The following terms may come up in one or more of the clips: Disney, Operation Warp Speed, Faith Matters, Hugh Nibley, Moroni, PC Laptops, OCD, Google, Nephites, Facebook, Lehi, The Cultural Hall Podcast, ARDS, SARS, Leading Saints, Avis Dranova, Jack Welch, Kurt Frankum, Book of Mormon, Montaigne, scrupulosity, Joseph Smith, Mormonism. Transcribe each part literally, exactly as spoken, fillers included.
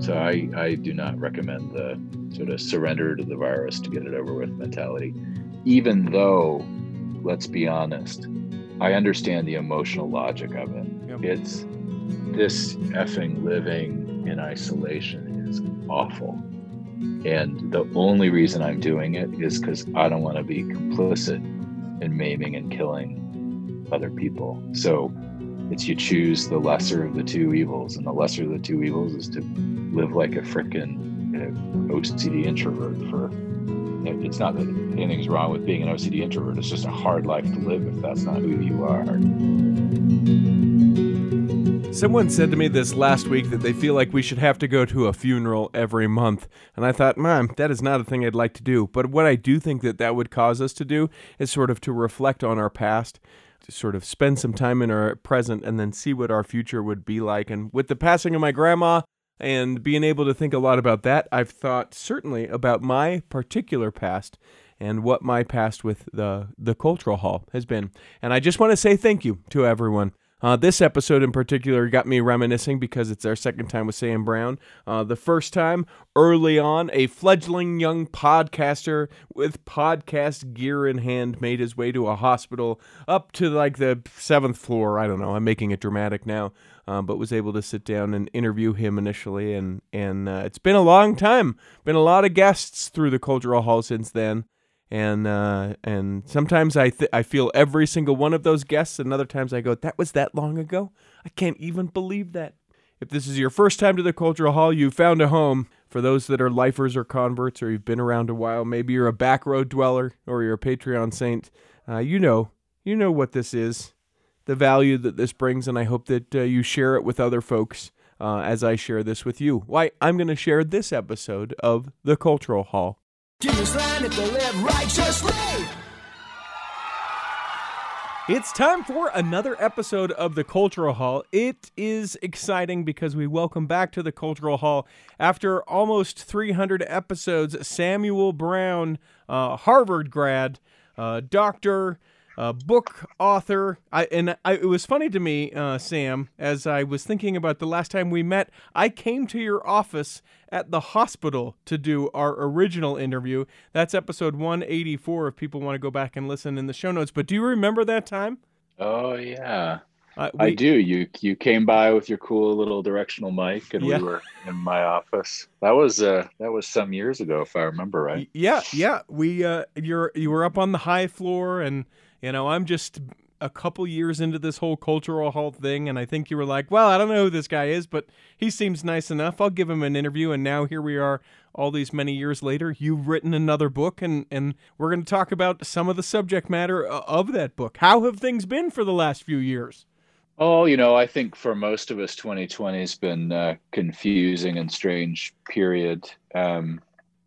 So I, I do not recommend the sort of surrender to the virus to get it over with mentality, even though, let's be honest, I understand the emotional logic of it. Yep. It's this effing living in isolation is awful. And the only reason I'm doing it is because I don't want to be complicit in maiming and killing other people. So it's you choose the lesser of the two evils, and the lesser of the two evils is to live like a frickin' you know, O C D introvert. For you know, it's not that anything's wrong with being an O C D introvert, it's just a hard life to live if that's not who you are. Someone said to me this last week that they feel like we should have to go to a funeral every month. And I thought, Mom, that is not a thing I'd like to do. But what I do think that that would cause us to do is sort of to reflect on our past, to sort of spend some time in our present, and then see what our future would be like. And with the passing of my grandma and being able to think a lot about that, I've thought certainly about my particular past and what my past with the, the Cultural Hall has been. And I just want to say thank you to everyone. Uh, this episode in particular got me reminiscing because it's our second time with Sam Brown. Uh, the first time, early on, a fledgling young podcaster with podcast gear in hand made his way to a hospital up to like the seventh floor. I don't know. I'm making it dramatic now, um, but was able to sit down and interview him initially. And, and uh, it's been a long time. Been a lot of guests through the Cultural Hall since then. And uh, and sometimes I th- I feel every single one of those guests, and other times I go, that was that long ago? I can't even believe that. If this is your first time to the Cultural Hall, you found a home. For those that are lifers or converts, or you've been around a while, maybe you're a back road dweller, or you're a Patreon saint, uh, you know, you know what this is, the value that this brings, and I hope that uh, you share it with other folks uh, as I share this with you. Why, I'm going to share this episode of The Cultural Hall. Jesus ran if they live righteously. It's time for another episode of The Cultural Hall. It is exciting because we welcome back to The Cultural Hall, after almost three hundred episodes, Samuel Brown, uh, Harvard grad, uh, doctor, uh, book author. I, and I, it was funny to me, uh, Sam, as I was thinking about the last time we met, I came to your office at the hospital to do our original interview. That's episode one eighty-four if people want to go back and listen in the show notes. But do you remember that time? Oh, yeah. Uh, we, I do. You you came by with your cool little directional mic, and yeah. We were in my office. That was uh, that was some years ago, if I remember right. Yeah, yeah. We uh, you're you were up on the high floor, and you know I'm just a couple years into this whole Cultural Hall thing, and I think you were like, well, I don't know who this guy is, but he seems nice enough. I'll give him an interview, and now here we are all these many years later. You've written another book, and, and we're going to talk about some of the subject matter of that book. How have things been for the last few years? Oh, you know, I think for most of us, twenty twenty has been a confusing and strange period. Um,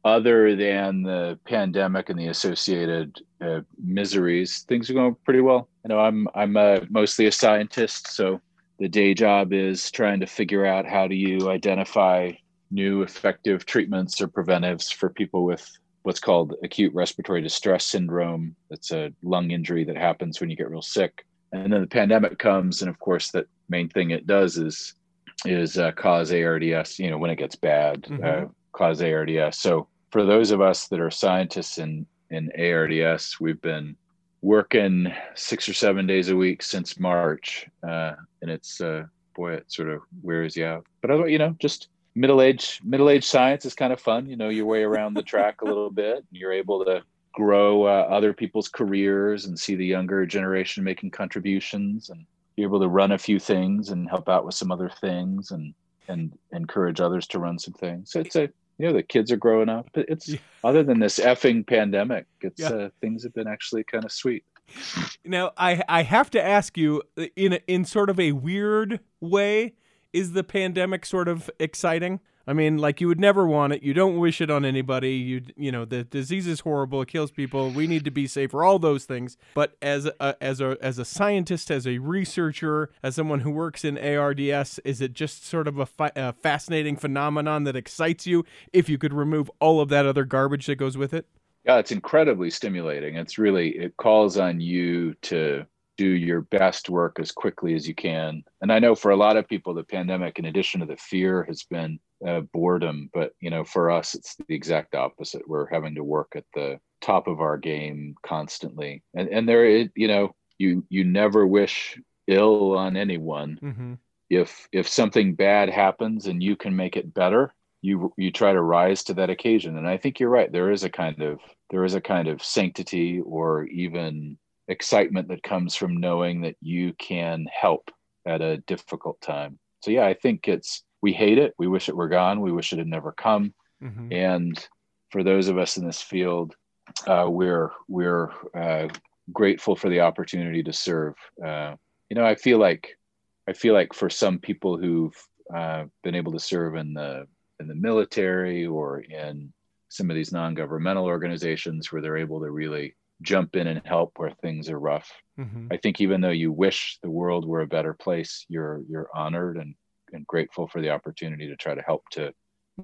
other than the pandemic and the associated uh, miseries, things are going pretty well. You know, I'm I'm uh, mostly a scientist, so the day job is trying to figure out how do you identify new effective treatments or preventives for people with what's called acute respiratory distress syndrome. It's a lung injury that happens when you get real sick. And then the pandemic comes, and of course, the main thing it does is is uh, cause A R D S, you know, when it gets bad, mm-hmm. uh, cause A R D S. So for those of us that are scientists in, in A R D S, we've been working six or seven days a week since March. Uh, and it's, uh, boy, it sort of wears you out. But, other, you know, just middle-aged middle-aged science is kind of fun. You know your way around the track a little bit. You're able to grow uh, other people's careers and see the younger generation making contributions. And you're able to run a few things and help out with some other things and, and encourage others to run some things. So it's a You know, the kids are growing up. It's yeah. Other than this effing pandemic, it's yeah. uh, things have been actually kind of sweet. Now, I I have to ask you, in a, in sort of a weird way, is the pandemic sort of exciting? I mean, like you would never want it. You don't wish it on anybody. You you know, the disease is horrible. It kills people. We need to be safer. All those things. But as a, as a as a scientist, as a researcher, as someone who works in A R D S, is it just sort of a, fi- a fascinating phenomenon that excites you? If you could remove all of that other garbage that goes with it. Yeah, it's incredibly stimulating. It's really it calls on you to do your best work as quickly as you can. And I know for a lot of people, the pandemic, in addition to the fear, has been uh, boredom. But, you know, for us, it's the exact opposite. We're having to work at the top of our game constantly. And and there, it, you know, you you never wish ill on anyone. Mm-hmm. If if something bad happens and you can make it better, you you try to rise to that occasion. And I think you're right. There is a kind of there is a kind of sanctity or even excitement that comes from knowing that you can help at a difficult time. So yeah, I think it's, we hate it. We wish it were gone. We wish it had never come. Mm-hmm. And for those of us in this field, uh, we're we're uh, grateful for the opportunity to serve. Uh, you know, I feel like I feel like for some people who've uh, been able to serve in the in the military or in some of these non-governmental organizations where they're able to really jump in and help where things are rough. Mm-hmm. I think even though you wish the world were a better place, you're you're honored and, and grateful for the opportunity to try to help to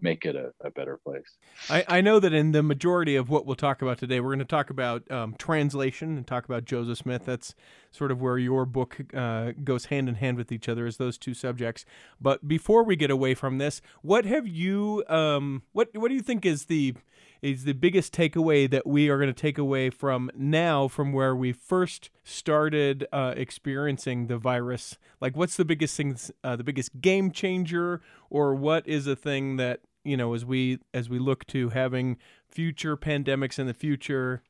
make it a, a better place. I, I know that in the majority of what we'll talk about today, we're going to talk about um, translation and talk about Joseph Smith. That's sort of where your book uh, goes hand in hand with each other, is those two subjects. But before we get away from this, what have you, um, what what do you think is the is the biggest takeaway that we are going to take away from now, from where we first started uh, experiencing the virus? Like, what's the biggest things, uh, the biggest game changer, or what is a thing that, you know, as we as we look to having future pandemics in the future?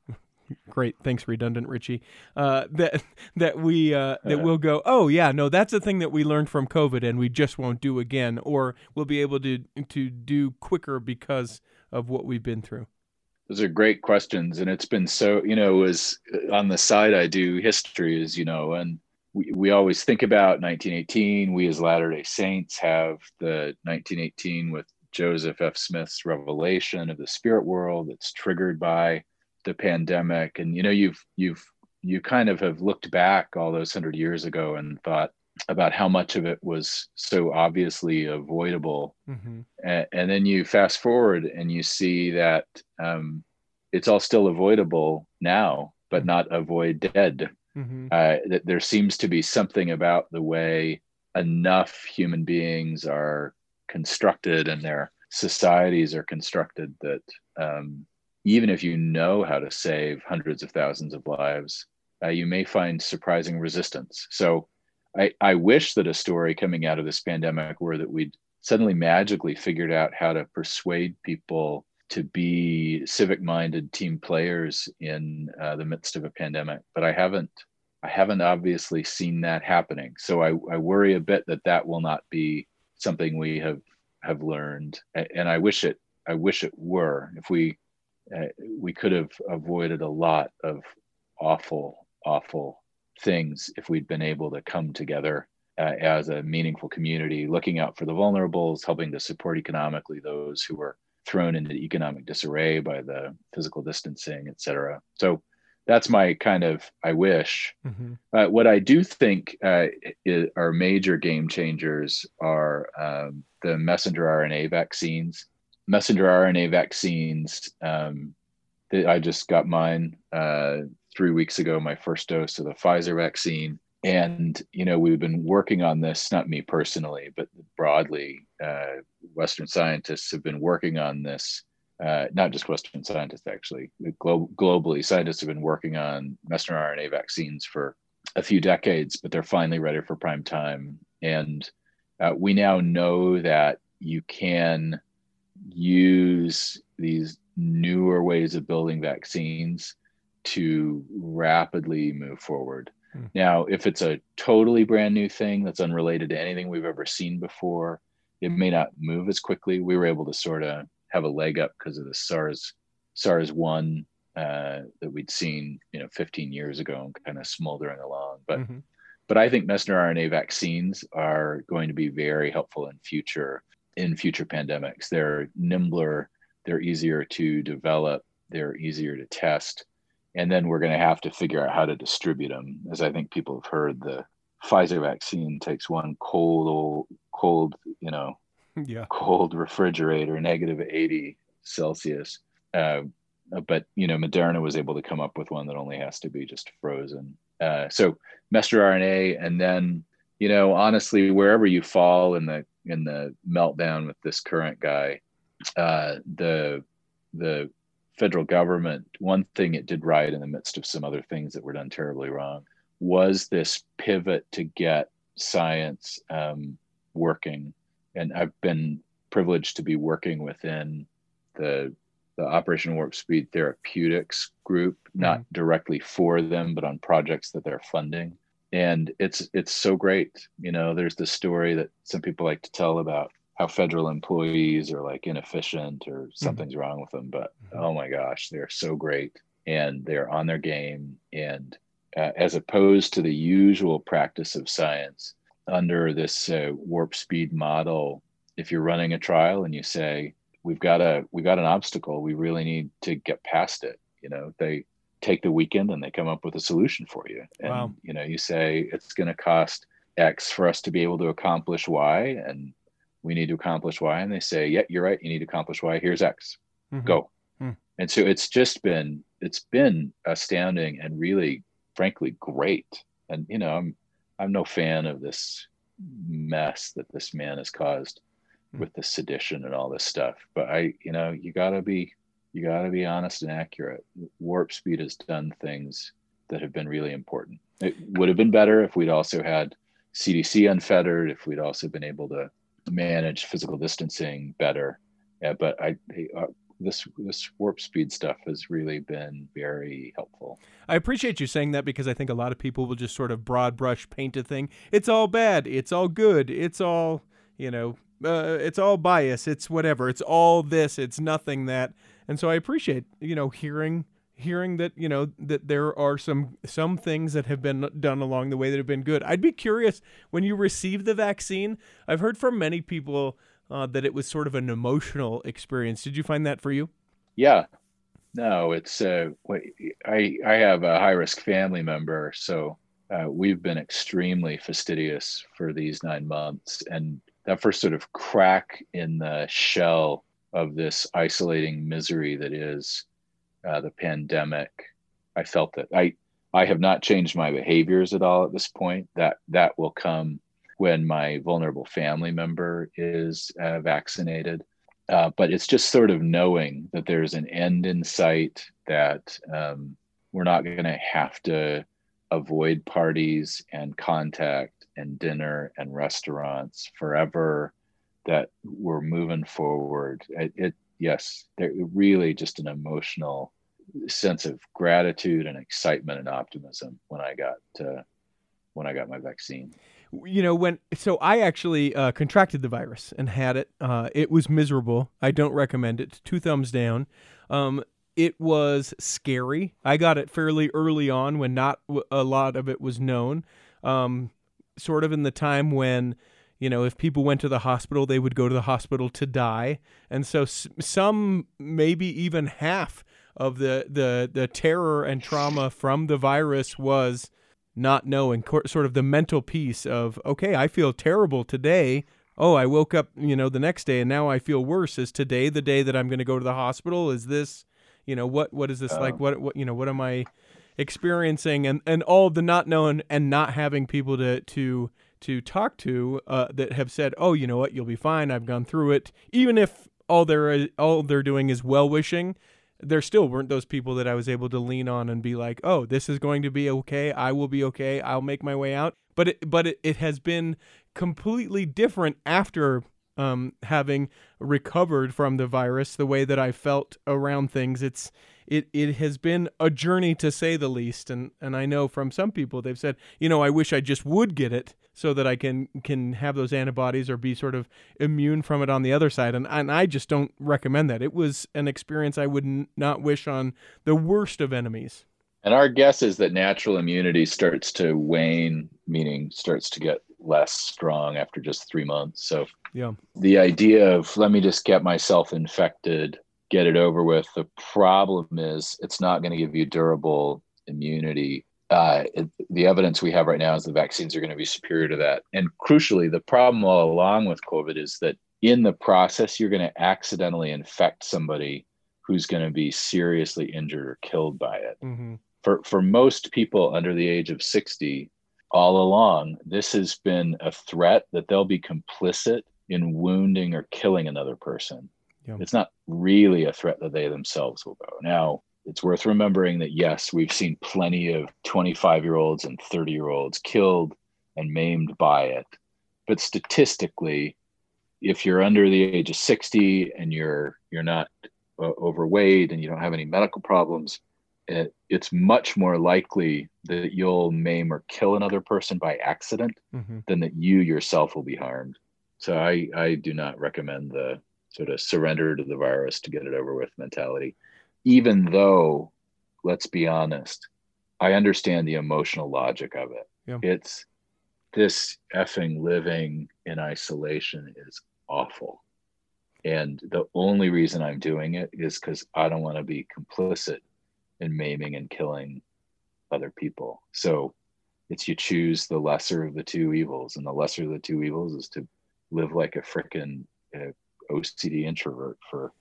Great, thanks, redundant Richie. Uh, that that we uh, that we'll go, oh yeah, no, that's a thing that we learned from COVID, and we just won't do again, or we'll be able to to do quicker because of what we've been through? Those are great questions. And it's been so, you know, as on the side, I do history, as you know, and we, we always think about nineteen eighteen. We as Latter-day Saints have the nineteen eighteen with Joseph F. Smith's revelation of the spirit world that's triggered by the pandemic. And, you know, you've, you've, you kind of have looked back all those hundred years ago and thought about how much of it was so obviously avoidable. Mm-hmm. And, and then you fast forward and you see that um, it's all still avoidable now, but not avoid dead. Mm-hmm. Uh, that there seems to be something about the way enough human beings are constructed and their societies are constructed that um, even if you know how to save hundreds of thousands of lives, uh, you may find surprising resistance. So I, I wish that a story coming out of this pandemic were that we'd suddenly magically figured out how to persuade people to be civic-minded team players in uh, the midst of a pandemic. But I haven't, I haven't obviously seen that happening. So I, I worry a bit that that will not be something we have have learned. And I wish it, I wish it were. If we, uh, we could have avoided a lot of awful, awful things if we'd been able to come together uh, as a meaningful community, looking out for the vulnerables, helping to support economically those who were thrown into economic disarray by the physical distancing, et cetera. So that's my kind of, I wish. Mm-hmm. Uh, what I do think uh, is, are major game changers are um, the messenger R N A vaccines. Messenger R N A vaccines, um, th- I just got mine uh, three weeks ago, my first dose of the Pfizer vaccine. And, you know, we've been working on this, not me personally, but broadly, uh, Western scientists have been working on this, uh, not just Western scientists, actually, glo- globally, scientists have been working on messenger R N A vaccines for a few decades, but they're finally ready for prime time. And uh, we now know that you can use these newer ways of building vaccines to rapidly move forward. Mm. Now, if it's a totally brand new thing that's unrelated to anything we've ever seen before, it may not move as quickly. We were able to sort of have a leg up because of the SARS, SARS one uh, that we'd seen, you know, fifteen years ago and kind of smoldering along. But, mm-hmm. but I think messenger R N A vaccines are going to be very helpful in future in future pandemics. They're nimbler, they're easier to develop, they're easier to test. And then we're going to have to figure out how to distribute them. As I think people have heard, the Pfizer vaccine takes one cold, old, cold, you know, yeah. cold refrigerator, negative eighty Celsius. Uh, but, you know, Moderna was able to come up with one that only has to be just frozen. uh, so messenger R N A, and then, you know, honestly, wherever you fall in the in the meltdown with this current guy, uh, the the federal government, one thing it did right in the midst of some other things that were done terribly wrong, was this pivot to get science um, working. And I've been privileged to be working within the the Operation Warp Speed therapeutics group, not mm-hmm. directly for them, but on projects that they're funding. And it's it's so great. You know, there's the story that some people like to tell about how federal employees are like inefficient or something's mm-hmm. wrong with them, but mm-hmm. oh my gosh, they're so great and they're on their game. And uh, as opposed to the usual practice of science under this uh, warp speed model, if you're running a trial and you say, we've got a, we got an obstacle, we really need to get past it. You know, they take the weekend and they come up with a solution for you. And, wow. you know, you say, it's going to cost X for us to be able to accomplish Y, and we need to accomplish Y. And they say, yeah, you're right. You need to accomplish Y. Here's X. Mm-hmm. Go. Mm-hmm. And so it's just been, it's been astounding and really, frankly, great. And, you know, I'm, I'm no fan of this mess that this man has caused mm-hmm. with the sedition and all this stuff. But I, you know, you gotta be, you gotta be honest and accurate. Warp Speed has done things that have been really important. It would have been better if we'd also had C D C unfettered, if we'd also been able to manage physical distancing better. Yeah, but I, I this this warp speed stuff has really been very helpful. I appreciate you saying that, because I think a lot of people will just sort of broad brush paint a thing. It's all bad. It's all good. It's all, you know, uh, it's all bias. It's whatever. It's all this. It's nothing that. And so I appreciate, you know, hearing hearing that, you know, that there are some some things that have been done along the way that have been good. I'd be curious, when you receive the vaccine, I've heard from many people Uh, that it was sort of an emotional experience. Did you find that for you? Yeah, no, it's, uh, I, I have a high risk family member. So uh, we've been extremely fastidious for these nine months. And that first sort of crack in the shell of this isolating misery that is uh, the pandemic, I felt that. I, I have not changed my behaviors at all at this point. That, that will come when my vulnerable family member is uh, vaccinated. Uh, but it's just sort of knowing that there's an end in sight, that um, we're not gonna have to avoid parties and contact and dinner and restaurants forever, that we're moving forward. It, it yes, there, really just an emotional sense of gratitude and excitement and optimism when I got uh, when I got my vaccine. You know, when, so I actually uh, contracted the virus and had it. Uh, it was miserable. I don't recommend it. Two thumbs down. Um, it was scary. I got it fairly early on when not a lot of it was known. Um, sort of in the time when, you know, if people went to the hospital, they would go to the hospital to die. And so s- some, maybe even half of the, the, the terror and trauma from the virus was not knowing, sort of the mental piece of, okay, I feel terrible today. Oh, I woke up, you know, the next day and now I feel worse. Is today the day that I'm going to go to the hospital? Is this, you know, what, what is this oh. like? What, what, you know, what am I experiencing? And, and all the not knowing and not having people to, to, to talk to, uh, that have said, oh, you know what, you'll be fine. I've gone through it. Even if all they're, all they're doing is well wishing, there still weren't those people that I was able to lean on and be like, oh, this is going to be okay. I will be okay. I'll make my way out. But it, but it, it has been completely different after um, having recovered from the virus, the way that I felt around things. It's it it has been a journey, to say the least. And, and I know from some people, they've said, you know, I wish I just would get it so that I can can have those antibodies or be sort of immune from it on the other side. And, and I just don't recommend that. It was an experience I would n- not wish on the worst of enemies. And our guess is that natural immunity starts to wane, meaning starts to get less strong after just three months. So yeah, the idea of, let me just get myself infected, get it over with. The problem is it's not going to give you durable immunity. Uh, it, the evidence we have right now is the vaccines are going to be superior to that. And crucially, the problem all along with COVID is that in the process, you're going to accidentally infect somebody who's going to be seriously injured or killed by it. Mm-hmm. for, for most people under the age of sixty, all along, this has been a threat that they'll be complicit in wounding or killing another person. Yep. It's not really a threat that they themselves will go. Now, it's worth remembering that, yes, we've seen plenty of twenty-five-year-olds and thirty-year-olds killed and maimed by it. But statistically, if you're under the age of sixty and you're you're not uh, overweight and you don't have any medical problems, it, it's much more likely that you'll maim or kill another person by accident mm-hmm. than that you yourself will be harmed. So I, I do not recommend the sort of surrender to the virus to get it over with mentality, even though, let's be honest, I understand the emotional logic of it. Yeah. It's this effing living in isolation is awful. And the only reason I'm doing it is because I don't want to be complicit in maiming and killing other people. So it's you choose the lesser of the two evils. And the lesser of the two evils is to live like a frickin' uh, O C D introvert. For,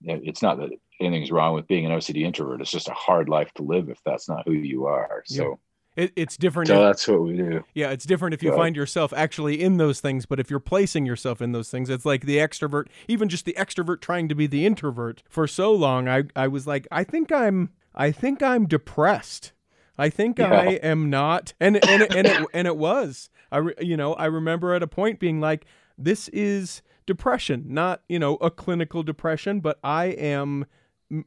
you know, it's not that anything's wrong with being an O C D introvert. It's just a hard life to live if that's not who you are. So. Yeah. It, it's different. So if, that's what we do. Yeah, it's different if you yeah. find yourself actually in those things, but if you're placing yourself in those things, it's like the extrovert, even just the extrovert trying to be the introvert. For so long, I, I was like, I think I'm, I think I'm depressed. I think yeah. I am not, and and and it, and it was. I re, you know I remember at a point being like, this is depression, not you know a clinical depression, but I am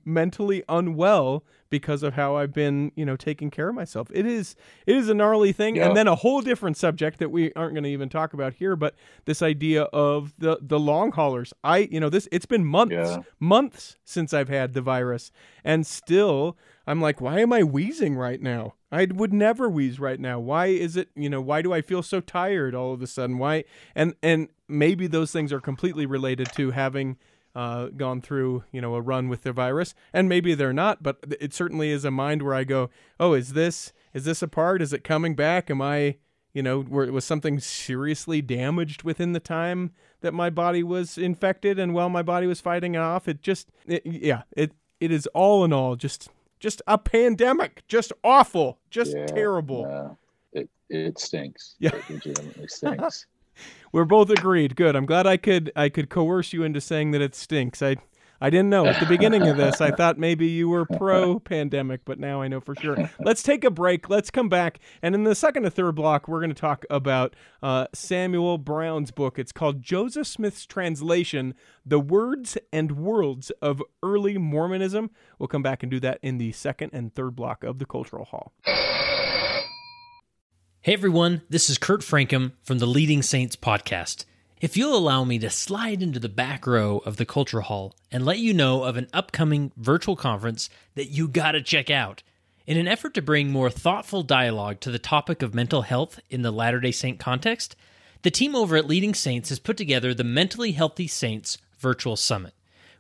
mentally unwell because of how I've been, you know, taking care of myself. It is, it is a gnarly thing. Yeah. And then a whole different subject that we aren't going to even talk about here, but this idea of the, the long haulers. I, you know, this, it's been months, yeah. months since I've had the virus. And still I'm like, why am I wheezing right now? I would never wheeze right now. Why is it, you know, why do I feel so tired all of a sudden? Why? And, and maybe those things are completely related to having Uh, gone through, you know, a run with their virus, and maybe they're not, but it certainly is a mind where I go, oh, is this, is this a part? Is it coming back? Am I, you know, were, was something seriously damaged within the time that my body was infected and while my body was fighting it off? It just, it, yeah, it, it is all in all, just, just a pandemic, just awful, just yeah, terrible. Uh, it, it stinks. Yeah. It legitimately stinks. We're both agreed. Good. I'm glad I could I could coerce you into saying that it stinks. I I didn't know at the beginning of this. I thought maybe you were pro-pandemic, but now I know for sure. Let's take a break. Let's come back. And in the second or third block, we're going to talk about uh, Samuel Brown's book. It's called Joseph Smith's Translation, The Words and Worlds of Early Mormonism. We'll come back and do that in the second and third block of The Cultural Hall. Hey everyone, this is Kurt Frankum from the Leading Saints podcast. If you'll allow me to slide into the back row of the Culture Hall and let you know of an upcoming virtual conference that you gotta check out. In an effort to bring more thoughtful dialogue to the topic of mental health in the Latter-day Saint context, the team over at Leading Saints has put together the Mentally Healthy Saints Virtual Summit.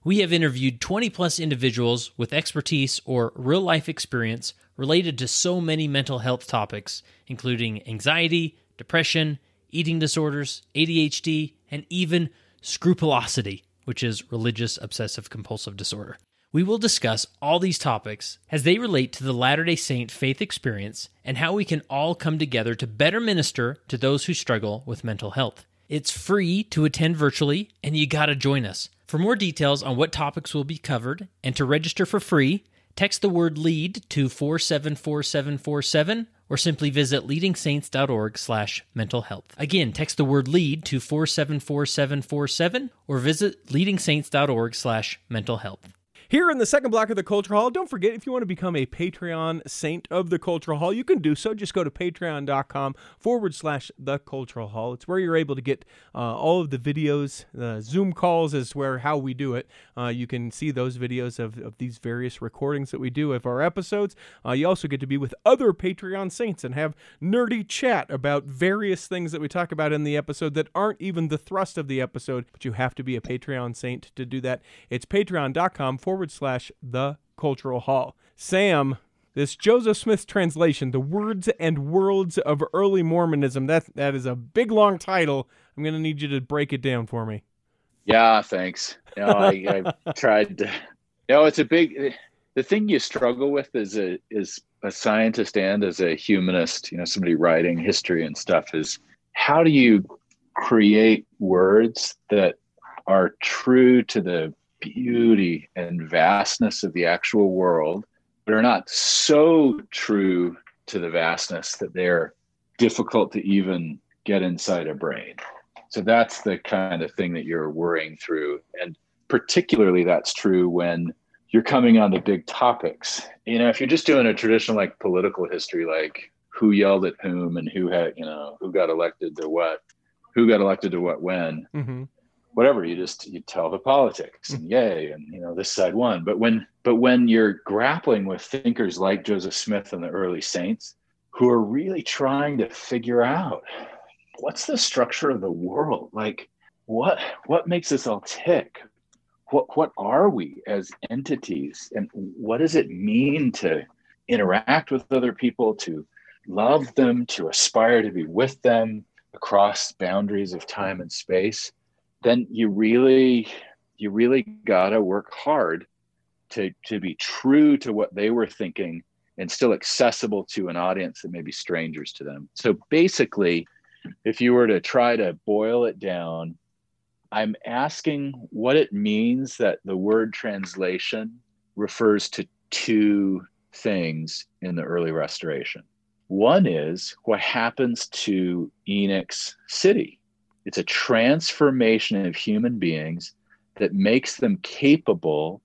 We have interviewed twenty plus individuals with expertise or real-life experience related to so many mental health topics, including anxiety, depression, eating disorders, A D H D, and even scrupulosity, which is religious obsessive-compulsive disorder. We will discuss all these topics as they relate to the Latter-day Saint faith experience and how we can all come together to better minister to those who struggle with mental health. It's free to attend virtually, and you gotta join us. For more details on what topics will be covered and to register for free, text the word LEAD to four seven four seven four seven or simply visit leadingsaints.org slash mental health. Again, text the word LEAD to four seven four seven four seven or visit leadingsaints.org slash mental health. Here in the second block of the Culture Hall, don't forget, if you want to become a Patreon saint of the Culture Hall, you can do so. Just go to patreon.com forward slash the Culture Hall. It's where you're able to get uh, all of the videos. The Zoom calls is where how we do it. Uh, you can see those videos of, of these various recordings that we do of our episodes. Uh, you also get to be with other Patreon saints and have nerdy chat about various things that we talk about in the episode that aren't even the thrust of the episode, but you have to be a Patreon saint to do that. It's patreon.com forward slash the Cultural Hall. Sam, this Joseph Smith's translation, The Words and Worlds of Early Mormonism, that that is a big long title. I'm going to need you to break it down for me. Yeah, thanks. No, I, I tried to. No, it's a big. the thing you struggle with as a is a scientist and as a humanist, you know, somebody writing history and stuff, is how do you create words that are true to the beauty and vastness of the actual world, but are not so true to the vastness that they're difficult to even get inside a brain. So that's the kind of thing that you're worrying through. And particularly that's true when you're coming on to big topics. You know, if you're just doing a traditional like political history, like who yelled at whom and who had, you know, who got elected to what, who got elected to what, when, mm-hmm. whatever, you just, you tell the politics and yay, and you know, this side won. But when, but when you're grappling with thinkers like Joseph Smith and the early saints, who are really trying to figure out what's the structure of the world? Like what, what makes this all tick? What, what are we as entities? And what does it mean to interact with other people, to love them, to aspire to be with them across boundaries of time and space? Then you really, you really gotta work hard to, to be true to what they were thinking and still accessible to an audience that may be strangers to them. So basically, if you were to try to boil it down, I'm asking what it means that the word translation refers to two things in the early restoration. One is what happens to Enoch's city. It's a transformation of human beings that makes them capable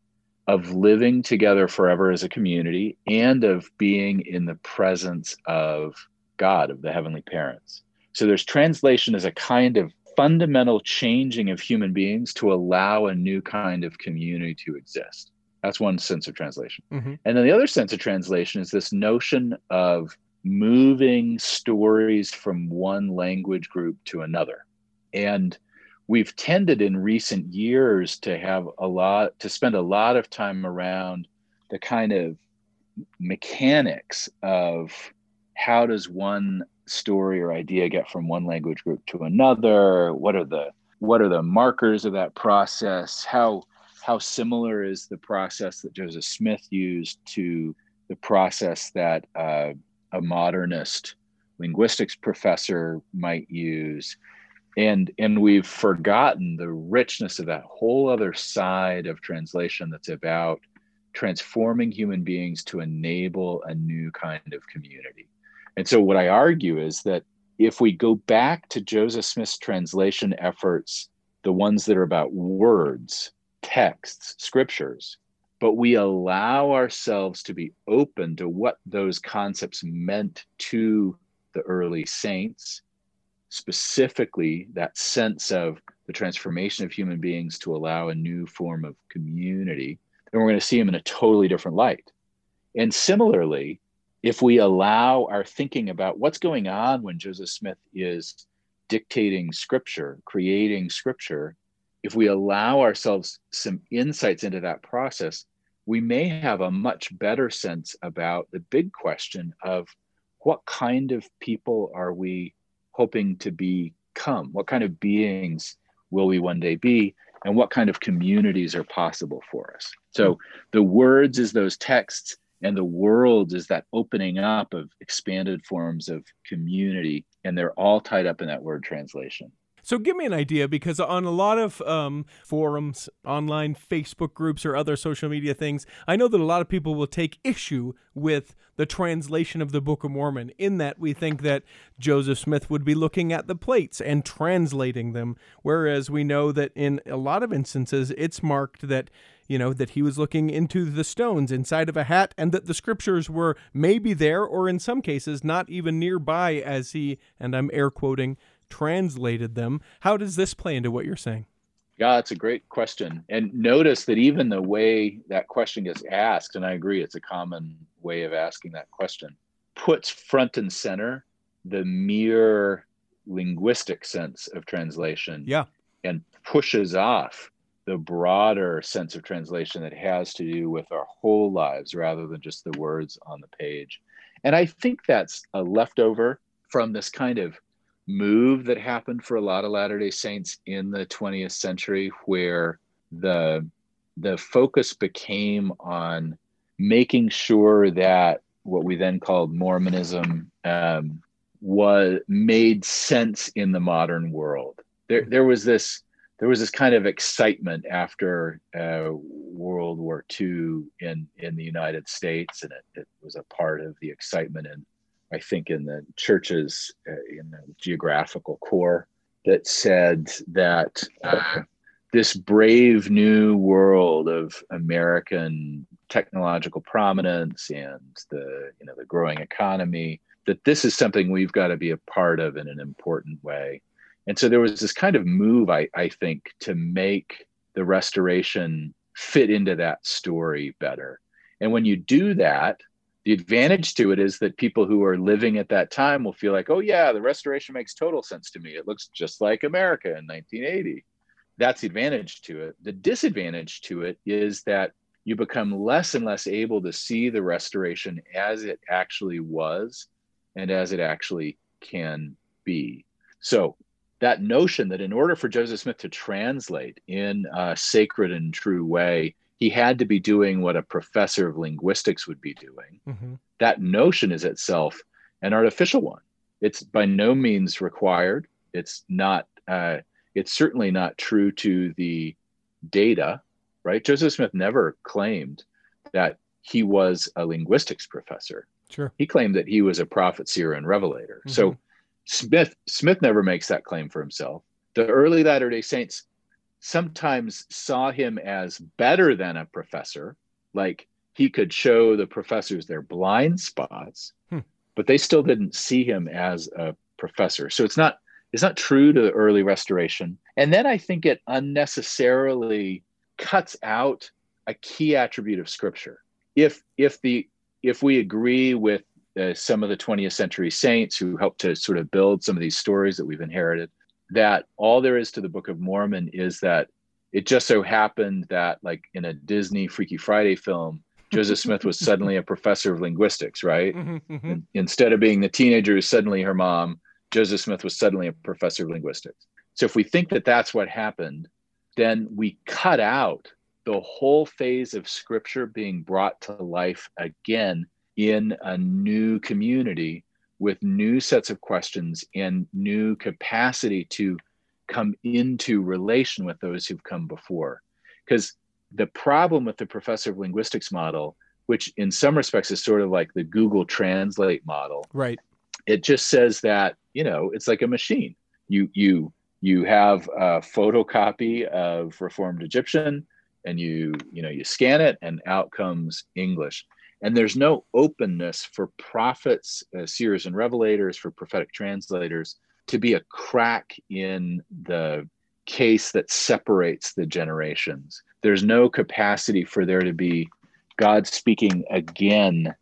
of living together forever as a community and of being in the presence of God, of the heavenly parents. So there's translation as a kind of fundamental changing of human beings to allow a new kind of community to exist. That's one sense of translation. Mm-hmm. And then the other sense of translation is this notion of moving stories from one language group to another. And we've tended in recent years to have a lot, to spend a lot of time around the kind of mechanics of how does one story or idea get from one language group to another? What are the, what are the markers of that process? How, how similar is the process that Joseph Smith used to the process that uh, a modernist linguistics professor might use? And and we've forgotten the richness of that whole other side of translation that's about transforming human beings to enable a new kind of community. And so what I argue is that if we go back to Joseph Smith's translation efforts, the ones that are about words, texts, scriptures, but we allow ourselves to be open to what those concepts meant to the early saints, specifically that sense of the transformation of human beings to allow a new form of community, then we're going to see them in a totally different light. And similarly, if we allow our thinking about what's going on when Joseph Smith is dictating scripture, creating scripture, if we allow ourselves some insights into that process, we may have a much better sense about the big question of what kind of people are we hoping to become? What kind of beings will we one day be? And what kind of communities are possible for us? So the words is those texts, and the world is that opening up of expanded forms of community. And they're all tied up in that word translation. So give me an idea, because on a lot of um, forums, online Facebook groups or other social media things, I know that a lot of people will take issue with the translation of the Book of Mormon, in that we think that Joseph Smith would be looking at the plates and translating them, whereas we know that in a lot of instances it's marked that, you know, that he was looking into the stones inside of a hat, and that the scriptures were maybe there, or in some cases not even nearby as he, and I'm air quoting, translated them. How does this play into what you're saying? Yeah, that's a great question. And notice that even the way that question gets asked, and I agree, it's a common way of asking that question, puts front and center the mere linguistic sense of translation, yeah, and pushes off the broader sense of translation that has to do with our whole lives rather than just the words on the page. And I think that's a leftover from this kind of move that happened for a lot of Latter-day Saints in the twentieth century, where the the focus became on making sure that what we then called Mormonism um, was made sense in the modern world. There, there was this, there was this kind of excitement after uh, World War Two in in the United States, and it, it was a part of the excitement, and I think in the church's uh, in the geographical core that said that uh, this brave new world of American technological prominence and the, you know, the growing economy, that this is something we've got to be a part of in an important way. And so there was this kind of move, I, I think, to make the restoration fit into that story better. And when you do that, the advantage to it is that people who are living at that time will feel like, oh yeah, the restoration makes total sense to me. It looks just like America in nineteen eighty. That's the advantage to it. The disadvantage to it is that you become less and less able to see the restoration as it actually was and as it actually can be. So that notion that in order for Joseph Smith to translate in a sacred and true way, he had to be doing what a professor of linguistics would be doing. Mm-hmm. That notion is itself an artificial one. It's by no means required. It's not, uh, it's certainly not true to the data, right? Joseph Smith never claimed that he was a linguistics professor. Sure. He claimed that he was a prophet, seer, and revelator. Mm-hmm. So Smith, Smith never makes that claim for himself. The early Latter-day Saints sometimes saw him as better than a professor, like he could show the professors their blind spots, hmm. but they still didn't see him as a professor. So it's not it's not true to the early restoration. And then I think it unnecessarily cuts out a key attribute of Scripture. If if the if we agree with uh, some of the twentieth century saints who helped to sort of build some of these stories that we've inherited, that all there is to the Book of Mormon is that it just so happened that, like in a Disney Freaky Friday film, Joseph Smith was suddenly a professor of linguistics, right? Mm-hmm, mm-hmm. In, instead of being the teenager who's suddenly her mom, Joseph Smith was suddenly a professor of linguistics. So if we think that that's what happened, then we cut out the whole phase of Scripture being brought to life again in a new community with new sets of questions and new capacity to come into relation with those who've come before. Because the problem with the professor of linguistics model, which in some respects is sort of like the Google Translate model, right? It just says that, you know, it's like a machine. You you you have a photocopy of Reformed Egyptian, and you you know you scan it, and out comes English. And there's no openness for prophets, uh, seers, and revelators, for prophetic translators to be a crack in the case that separates the generations. There's no capacity for there to be God speaking again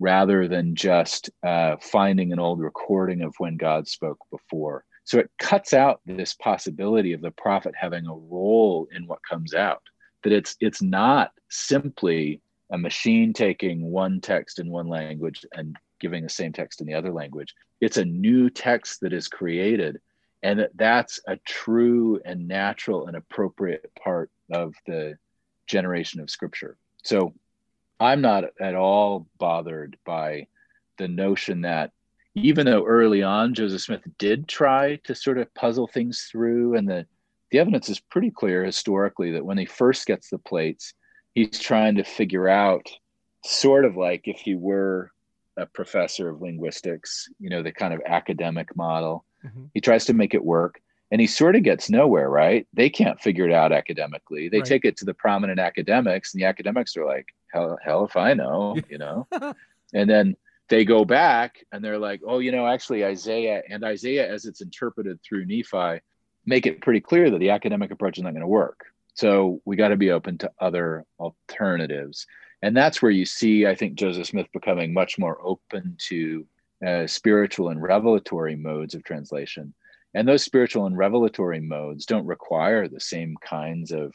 rather than just uh, finding an old recording of when God spoke before. So it cuts out this possibility of the prophet having a role in what comes out, that it's it's not simply a machine taking one text in one language and giving the same text in the other language. It's a new text that is created, and that's a true and natural and appropriate part of the generation of Scripture. So I'm not at all bothered by the notion that, even though early on Joseph Smith did try to sort of puzzle things through, and the, the evidence is pretty clear historically that when he first gets the plates, he's trying to figure out, sort of like if he were a professor of linguistics, you know, the kind of academic model. Mm-hmm. He tries to make it work, and he sort of gets nowhere, right? They can't figure it out academically. They right. take it to the prominent academics, and the academics are like, hell, hell if I know, you know? And then they go back, and they're like, oh, you know, actually Isaiah, and Isaiah as it's interpreted through Nephi, make it pretty clear that the academic approach is not going to work. So we got to be open to other alternatives. And that's where you see, I think, Joseph Smith becoming much more open to uh, spiritual and revelatory modes of translation. And those spiritual and revelatory modes don't require the same kinds of,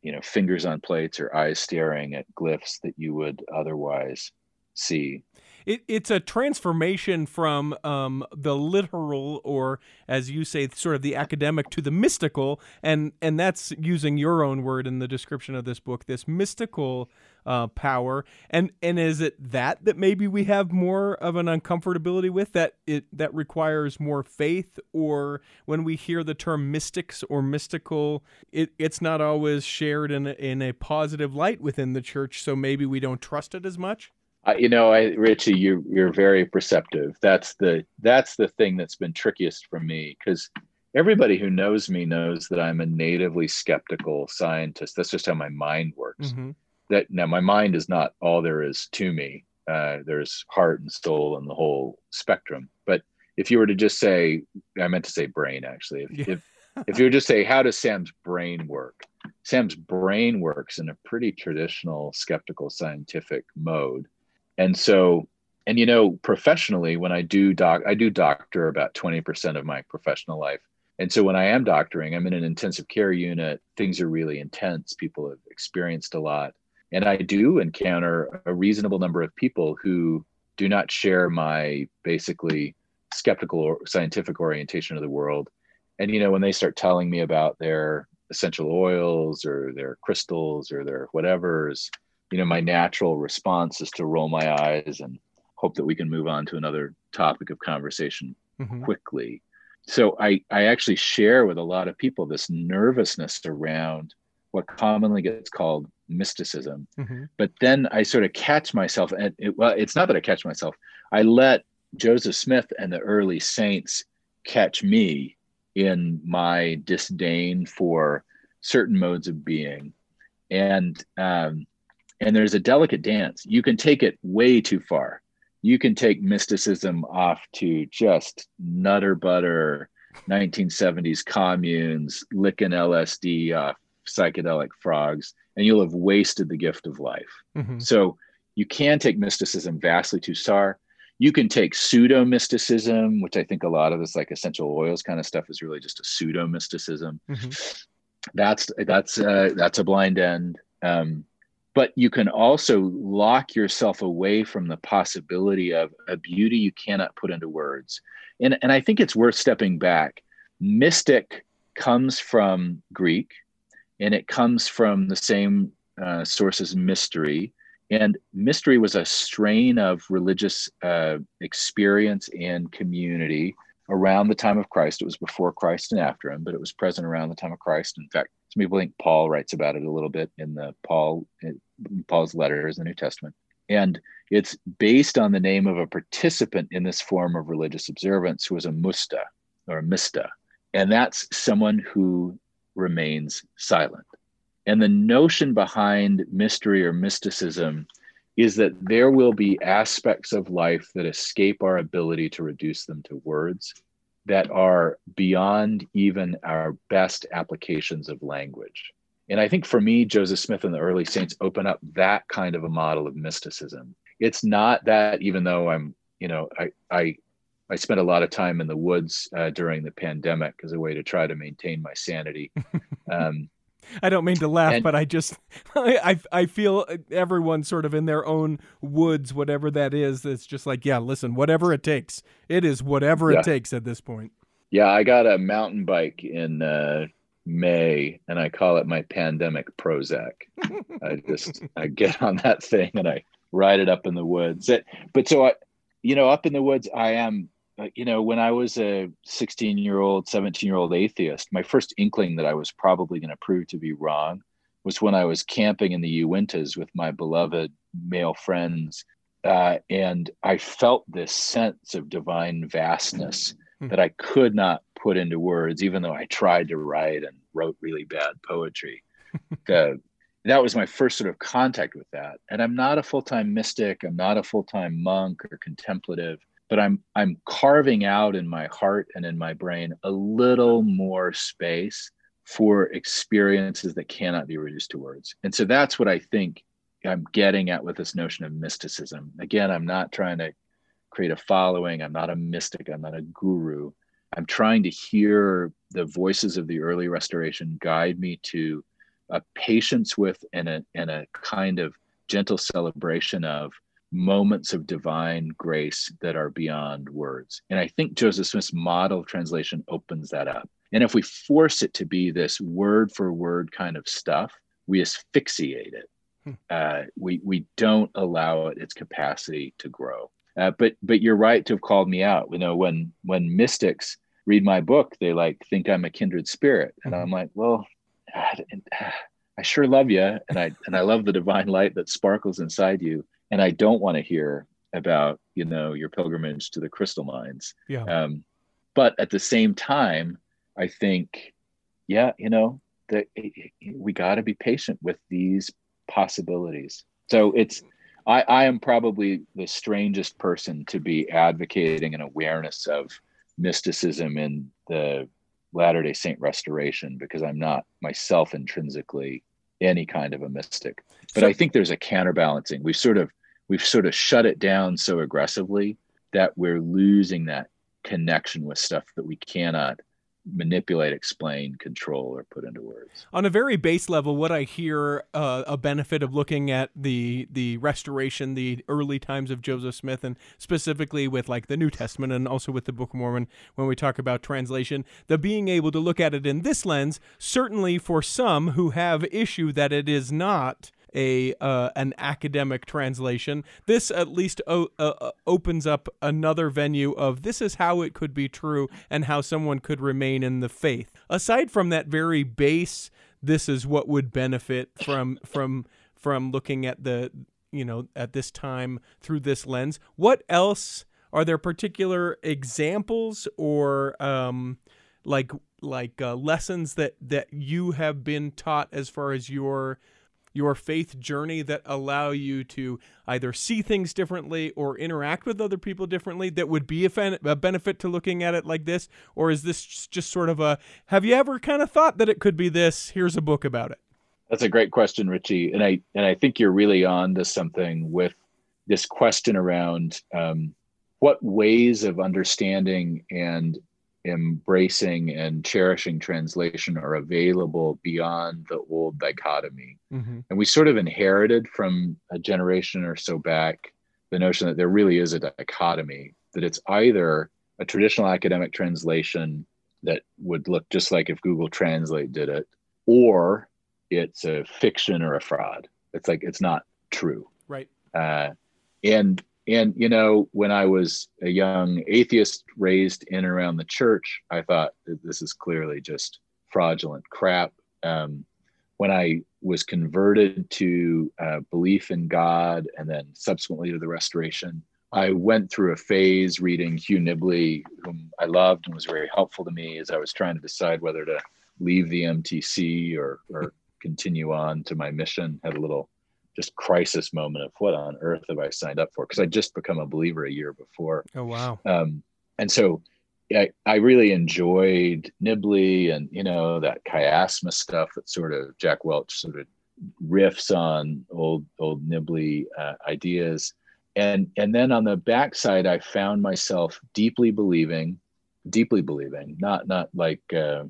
you know, fingers on plates or eyes staring at glyphs that you would otherwise see. it, it's a transformation from um, the literal, or as you say, sort of the academic, to the mystical, and and that's using your own word in the description of this book, this mystical uh, power. And and is it that that maybe we have more of an uncomfortability with, that it that requires more faith? Or when we hear the term mystics or mystical, it, it's not always shared in a, in a positive light within the church, so maybe we don't trust it as much? Uh, you know, I, Richie, you, you're very perceptive. That's the that's the thing that's been trickiest for me, because everybody who knows me knows that I'm a natively skeptical scientist. That's just how my mind works. Mm-hmm. That now my mind is not all there is to me. Uh, there's heart and soul and the whole spectrum. But if you were to just say, I meant to say brain, actually. If, yeah. if, if you were to just say, how does Sam's brain work? Sam's brain works in a pretty traditional skeptical scientific mode. And so, and you know, professionally, when I do doc, I do doctor about twenty percent of my professional life. And so when I am doctoring, I'm in an intensive care unit. Things are really intense. People have experienced a lot. And I do encounter a reasonable number of people who do not share my basically skeptical or scientific orientation of the world. And, you know, when they start telling me about their essential oils or their crystals or their whatevers, you know, my natural response is to roll my eyes and hope that we can move on to another topic of conversation mm-hmm. quickly. So I, I actually share with a lot of people this nervousness around what commonly gets called mysticism. Mm-hmm. But then I sort of catch myself, and it, well, it's not that I catch myself. I let Joseph Smith and the early saints catch me in my disdain for certain modes of being. And, um, And there's a delicate dance. You can take it way too far. You can take mysticism off to just nutter butter, nineteen seventies communes, licking L S D off psychedelic frogs, and you'll have wasted the gift of life. Mm-hmm. So you can take mysticism vastly too far. You can take pseudo mysticism, which I think a lot of this like essential oils kind of stuff is really just a pseudo mysticism. Mm-hmm. That's that's uh, that's a blind end. Um, But you can also lock yourself away from the possibility of a beauty you cannot put into words. And, and I think it's worth stepping back. Mystic comes from Greek, and it comes from the same uh, source as mystery. And mystery was a strain of religious uh, experience and community around the time of Christ. It was before Christ and after him, but it was present around the time of Christ. In fact, some people think Paul writes about it a little bit in the Paul in Paul's letters in the New Testament. And it's based on the name of a participant in this form of religious observance who was a musta or a mista. And that's someone who remains silent. And the notion behind mystery or mysticism is that there will be aspects of life that escape our ability to reduce them to words, that are beyond even our best applications of language. And I think for me, Joseph Smith and the early saints open up that kind of a model of mysticism. It's not that, even though I'm, you know, I I, I spent a lot of time in the woods uh, during the pandemic as a way to try to maintain my sanity. Um, I don't mean to laugh, and, but I just, I I feel everyone sort of in their own woods, whatever that is, that's just like, yeah, listen, whatever it takes. It is whatever yeah. it takes at this point. Yeah, I got a mountain bike in uh, May, and I call it my pandemic Prozac. I just, I get on that thing and I ride it up in the woods. It, but so, I, you know, up in the woods, I am, you know, when I was a sixteen-year-old, seventeen-year-old atheist, my first inkling that I was probably going to prove to be wrong was when I was camping in the Uintas with my beloved male friends. Uh, and I felt this sense of divine vastness mm-hmm. that I could not put into words, even though I tried to write and wrote really bad poetry. the, that was my first sort of contact with that. And I'm not a full-time mystic. I'm not a full-time monk or contemplative. But I'm I'm carving out in my heart and in my brain a little more space for experiences that cannot be reduced to words. And so that's what I think I'm getting at with this notion of mysticism. Again, I'm not trying to create a following. I'm not a mystic. I'm not a guru. I'm trying to hear the voices of the early restoration guide me to a patience with and a, and a kind of gentle celebration of moments of divine grace that are beyond words. And I think Joseph Smith's model of translation opens that up. And if we force it to be this word for word kind of stuff, we asphyxiate it. Hmm. Uh, we we don't allow it its capacity to grow. Uh, but but you're right to have called me out. You know, when when mystics read my book, they like think I'm a kindred spirit, and mm-hmm. I'm like, well, God, and, uh, I sure love you, and I and I love the divine light that sparkles inside you, and I don't want to hear about you know your pilgrimage to the crystal mines. Yeah. Um, but at the same time, I think, yeah, you know, that we got to be patient with these possibilities. So it's. I, I am probably the strangest person to be advocating an awareness of mysticism in the Latter-day Saint restoration, because I'm not myself intrinsically any kind of a mystic. But so, I think there's a counterbalancing. We've sort of we've sort of shut it down so aggressively that we're losing that connection with stuff that we cannot manipulate, explain, control, or put into words. On a very base level, what I hear uh, a benefit of looking at the the restoration, the early times of Joseph Smith, and specifically with like the New Testament and also with the Book of Mormon, when we talk about translation, the being able to look at it in this lens, certainly for some who have issue that it is not a uh, an academic translation, this at least o- uh, opens up another venue of this is how it could be true and how someone could remain in the faith. Aside from that very base, this is what would benefit from from from looking at the you know at this time through this lens. What else are there particular examples or um, like like uh, lessons that that you have been taught as far as your your faith journey that allow you to either see things differently or interact with other people differently that would be a, fan, a benefit to looking at it like this? Or is this just sort of a, have you ever kind of thought that it could be this? Here's a book about it. That's a great question, Richie. And I, and I think you're really on to something with this question around um, what ways of understanding and embracing and cherishing translation are available beyond the old dichotomy. Mm-hmm. And we sort of inherited from a generation or so back the notion that there really is a dichotomy, that it's either a traditional academic translation that would look just like if Google Translate did it, or it's a fiction or a fraud. It's like, it's not true. Right. Uh, and And, you know, when I was a young atheist raised in and around the church, I thought this is clearly just fraudulent crap. Um, when I was converted to uh, belief in God and then subsequently to the restoration, I went through a phase reading Hugh Nibley, whom I loved and was very helpful to me as I was trying to decide whether to leave the M T C or, or continue on to my mission. Had a little just crisis moment of what on earth have I signed up for? Because I just become a believer a year before. Oh, wow. Um, and so I, I really enjoyed Nibley and, you know, that chiasma stuff that sort of Jack Welch sort of riffs on old, old Nibley uh, ideas. And, and then on the backside, I found myself deeply believing, deeply believing, not, not like, uh,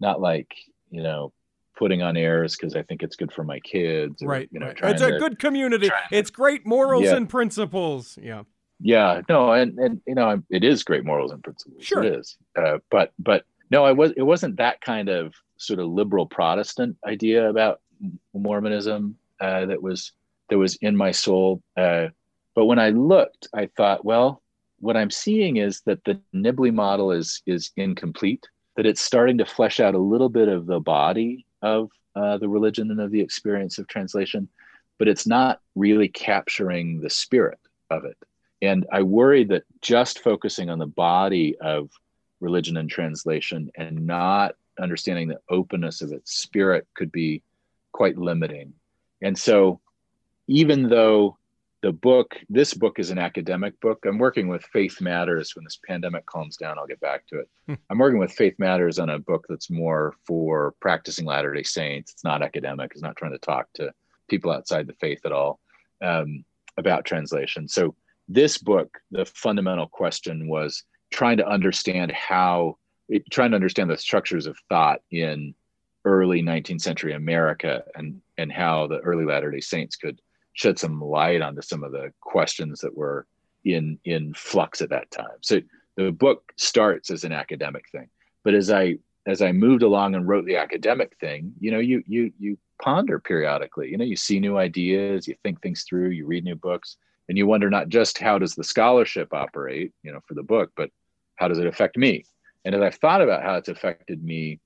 not like, you know, putting on airs because I think it's good for my kids. Or, right. You know, right. It's a to, good community. To, it's great morals yeah. and principles. Yeah. Yeah. No. And, and, you know, it is great morals and principles. Sure. It is. Uh, but, but no, I was, it wasn't that kind of sort of liberal Protestant idea about Mormonism uh, that was, that was in my soul. Uh, but when I looked, I thought, well, what I'm seeing is that the Nibley model is, is incomplete, that it's starting to flesh out a little bit of the body of uh, the religion and of the experience of translation, but it's not really capturing the spirit of it. And I worry that just focusing on the body of religion and translation and not understanding the openness of its spirit could be quite limiting. And so even though the book, this book is an academic book, I'm working with Faith Matters. When this pandemic calms down, I'll get back to it. Hmm. I'm working with Faith Matters on a book that's more for practicing Latter-day Saints. It's not academic. It's not trying to talk to people outside the faith at all um, about translation. So this book, the fundamental question was trying to understand how, it, trying to understand the structures of thought in early nineteenth century America and, and how the early Latter-day Saints could shed some light onto some of the questions that were in in flux at that time. So the book starts as an academic thing, but as I as I moved along and wrote the academic thing, you know, you you you ponder periodically. You know, you see new ideas, you think things through, you read new books, and you wonder not just how does the scholarship operate, you know, for the book, but how does it affect me? And as I've thought about how it's affected me,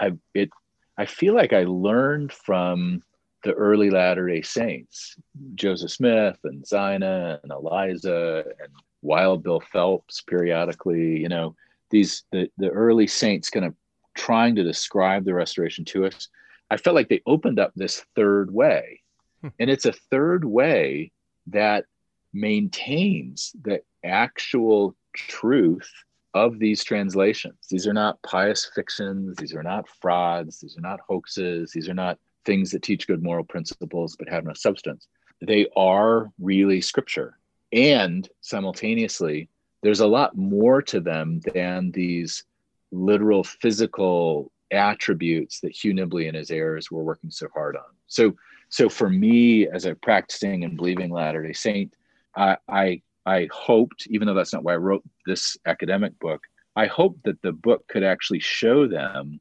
I it I feel like I learned from the early Latter-day Saints, Joseph Smith and Zina and Eliza and Wild Bill Phelps periodically, you know, these the, the early saints kind of trying to describe the restoration to us. I felt like they opened up this third way. Hmm. And it's a third way that maintains the actual truth of these translations. These are not pious fictions. These are not frauds. These are not hoaxes. These are not things that teach good moral principles but have no substance. They are really scripture. And simultaneously, there's a lot more to them than these literal physical attributes that Hugh Nibley and his heirs were working so hard on. So so for me, as a practicing and believing Latter-day Saint, I, I I hoped, even though that's not why I wrote this academic book, I hoped that the book could actually show them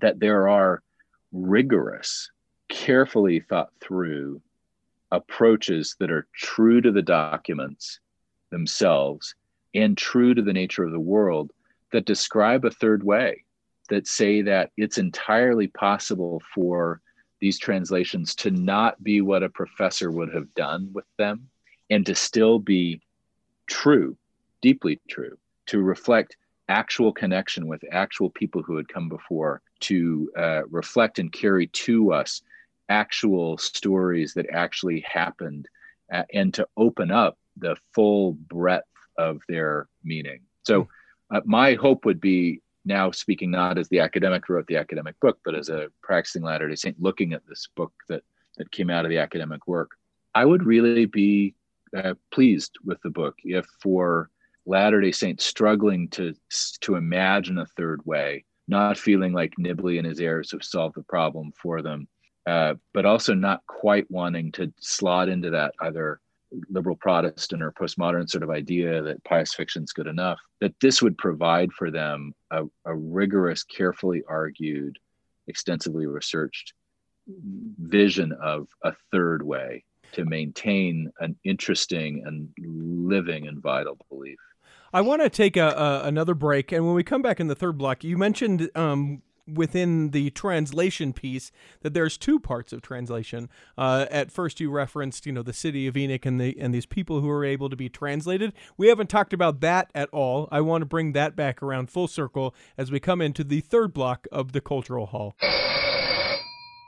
that there are rigorous, carefully thought through approaches that are true to the documents themselves and true to the nature of the world that describe a third way, that say that it's entirely possible for these translations to not be what a professor would have done with them and to still be true, deeply true, to reflect actual connection with actual people who had come before, to uh, reflect and carry to us actual stories that actually happened, uh, and to open up the full breadth of their meaning. So uh, my hope would be, now speaking not as the academic who wrote the academic book, but as a practicing Latter-day Saint looking at this book that, that came out of the academic work, I would really be uh, pleased with the book if for Latter-day Saints struggling to to imagine a third way, not feeling like Nibley and his heirs have solved the problem for them, uh, but also not quite wanting to slot into that either liberal Protestant or postmodern sort of idea that pious fiction's good enough, that this would provide for them a, a rigorous, carefully argued, extensively researched vision of a third way to maintain an interesting and living and vital belief. I want to take a, a, another break, and when we come back in the third block, you mentioned um, within the translation piece that there's two parts of translation. Uh, at first, you referenced, you know, the city of Enoch and the and these people who are able to be translated. We haven't talked about that at all. I want to bring that back around full circle as we come into the third block of the Cultural Hall.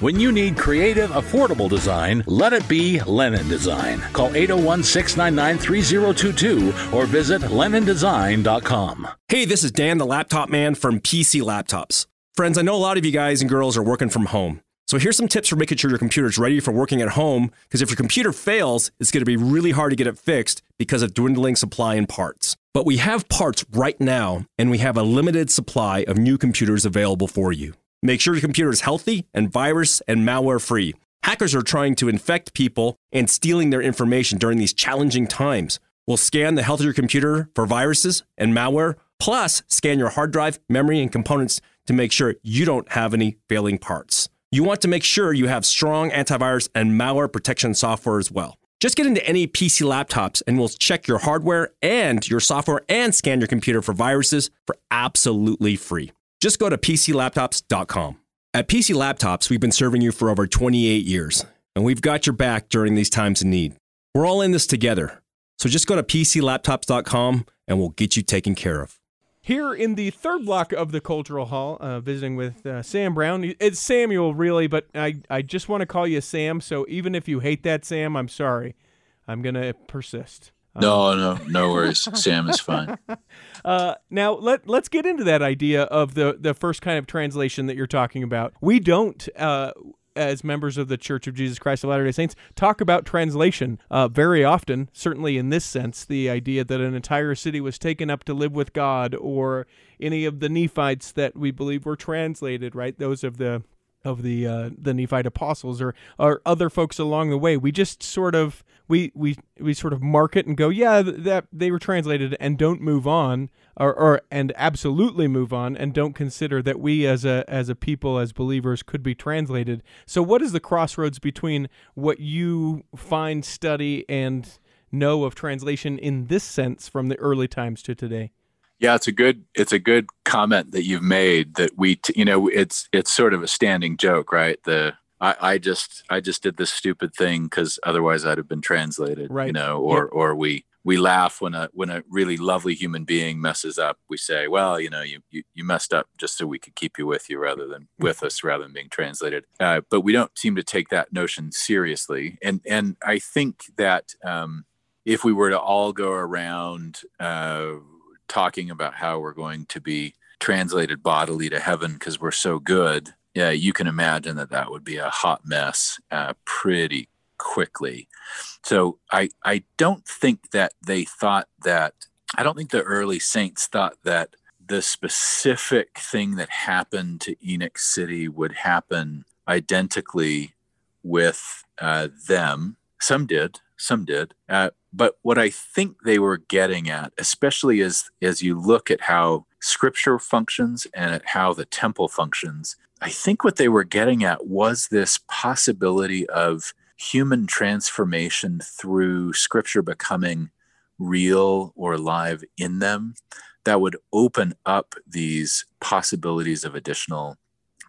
When you need creative, affordable design, let it be Lennon Design. Call eight oh one, six nine nine, three oh two two or visit lennon design dot com. Hey, this is Dan the Laptop Man from P C Laptops. Friends, I know a lot of you guys and girls are working from home. So here's some tips for making sure your computer's ready for working at home, because if your computer fails, it's going to be really hard to get it fixed because of dwindling supply in parts. But we have parts right now, and we have a limited supply of new computers available for you. Make sure your computer is healthy and virus and malware free. Hackers are trying to infect people and stealing their information during these challenging times. We'll scan the health of your computer for viruses and malware, plus scan your hard drive, memory, and components to make sure you don't have any failing parts. You want to make sure you have strong antivirus and malware protection software as well. Just get into any P C Laptops and we'll check your hardware and your software and scan your computer for viruses for absolutely free. Just go to P C Laptops dot com. At P C Laptops, we've been serving you for over twenty-eight years, and we've got your back during these times of need. We're all in this together. So just go to P C Laptops dot com, and we'll get you taken care of. Here in the third block of the Cultural Hall, uh, visiting with uh, Sam Brown. It's Samuel, really, but I, I just want to call you Sam, so even if you hate that, Sam, I'm sorry. I'm going to persist. Um, no, no, no worries. Sam is fine. Uh, now, let, let's get into that idea of the, the first kind of translation that you're talking about. We don't, uh, as members of the Church of Jesus Christ of Latter-day Saints, talk about translation uh, very often, certainly in this sense, the idea that an entire city was taken up to live with God, or any of the Nephites that we believe were translated, right? Those of the of the uh, the Nephite apostles or, or other folks along the way. We just sort of... We, we we sort of mark it and go, yeah, that they were translated, and don't move on, or, or and absolutely move on, and don't consider that we as a as a people, as believers, could be translated. So what is the crossroads between what you find, study, and know of translation in this sense from the early times to today? Yeah, it's a good it's a good comment that you've made, that we t- you know it's it's sort of a standing joke, right? The I, I just I just did this stupid thing because otherwise I'd have been translated, right. you know, or, yeah. or we we laugh when a when a really lovely human being messes up. We say, well, you know, you, you, you messed up just so we could keep you with you rather than with us rather than being translated. Uh, but we don't seem to take that notion seriously. And and I think that um, if we were to all go around uh, talking about how we're going to be translated bodily to heaven because we're so good, yeah, you can imagine that that would be a hot mess uh, pretty quickly. So I I don't think that they thought that, I don't think the early saints thought that the specific thing that happened to Enoch City would happen identically with uh, them. Some did, some did. Uh, but what I think they were getting at, especially as, as you look at how Scripture functions and at how the temple functions, I think what they were getting at was this possibility of human transformation through Scripture becoming real or live in them that would open up these possibilities of additional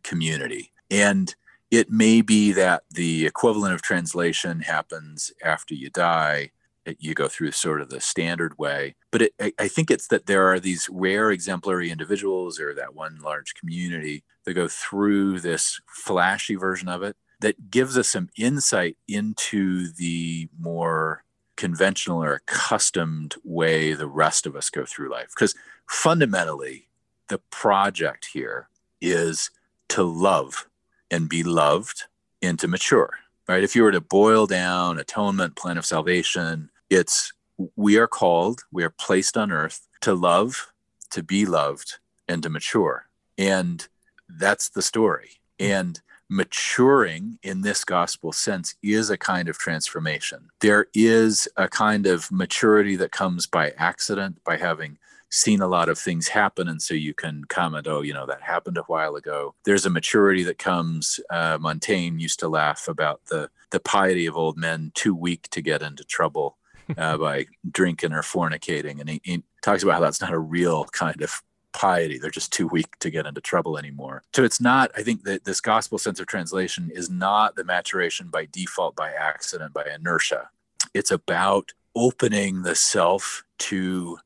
community. And it may be that the equivalent of translation happens after you die. It, you go through sort of the standard way. But it, I, I think it's that there are these rare exemplary individuals or that one large community that go through this flashy version of it that gives us some insight into the more conventional or accustomed way the rest of us go through life. Because fundamentally, the project here is to love and be loved and to mature, right? If you were to boil down atonement, plan of salvation, it's we are called, we are placed on earth to love, to be loved, and to mature. And that's the story. And maturing in this gospel sense is a kind of transformation. There is a kind of maturity that comes by accident, by having seen a lot of things happen. And so you can comment, oh, you know, that happened a while ago. There's a maturity that comes. Uh, Montaigne used to laugh about the, the piety of old men too weak to get into trouble uh, by drinking or fornicating. And he, he talks about how that's not a real kind of piety. They're just too weak to get into trouble anymore. So it's not, I think that this gospel sense of translation is not the maturation by default, by accident, by inertia. It's about opening the self to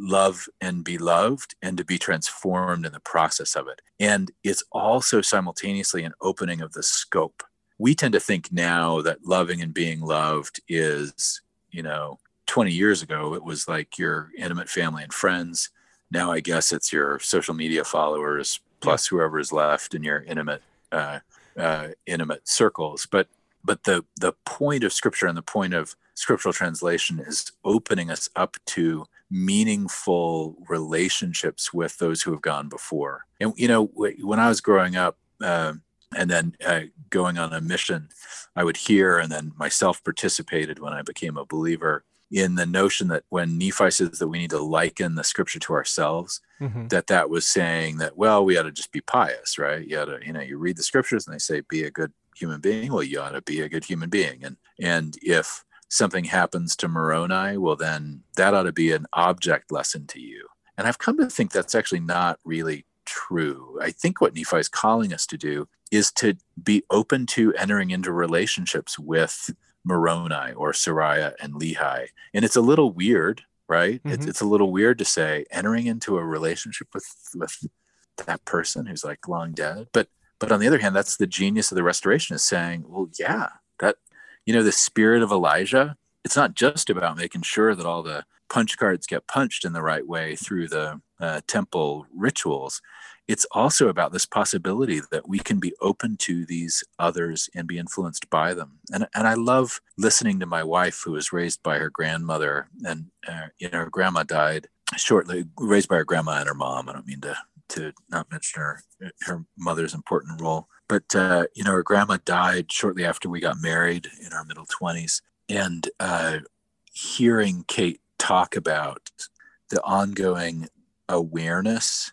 love and be loved and to be transformed in the process of it. And it's also simultaneously an opening of the scope. We tend to think now that loving and being loved is, you know, twenty years ago, it was like your intimate family and friends. Now, I guess it's your social media followers plus whoever is left in your intimate, uh, uh, intimate circles. But but the the point of Scripture and the point of scriptural translation is opening us up to meaningful relationships with those who have gone before. And you know, when I was growing up, uh, and then uh, going on a mission, I would hear, and then myself participated when I became a believer, in the notion that when Nephi says that we need to liken the Scripture to ourselves, mm-hmm. that that was saying that, well, we ought to just be pious, right? You ought to, you know, you read the Scriptures and they say, be a good human being. Well, you ought to be a good human being. And, and if something happens to Moroni, well, then that ought to be an object lesson to you. And I've come to think that's actually not really true. I think what Nephi is calling us to do is to be open to entering into relationships with Moroni or Sariah and Lehi. And it's a little weird right? Mm-hmm. It's, it's a little weird to say entering into a relationship with with that person who's like long dead. But but on the other hand, that's the genius of the restoration, is saying, well, yeah, that, you know, the spirit of Elijah, it's not just about making sure that all the punch cards get punched in the right way through the uh, temple rituals. It's also about this possibility that we can be open to these others and be influenced by them. And and I love listening to my wife, who was raised by her grandmother, and uh, you know, her grandma died shortly, raised by her grandma and her mom. I don't mean to to not mention her her mother's important role, but uh, you know, her grandma died shortly after we got married in our middle twenties, and uh, hearing Kate talk about the ongoing awareness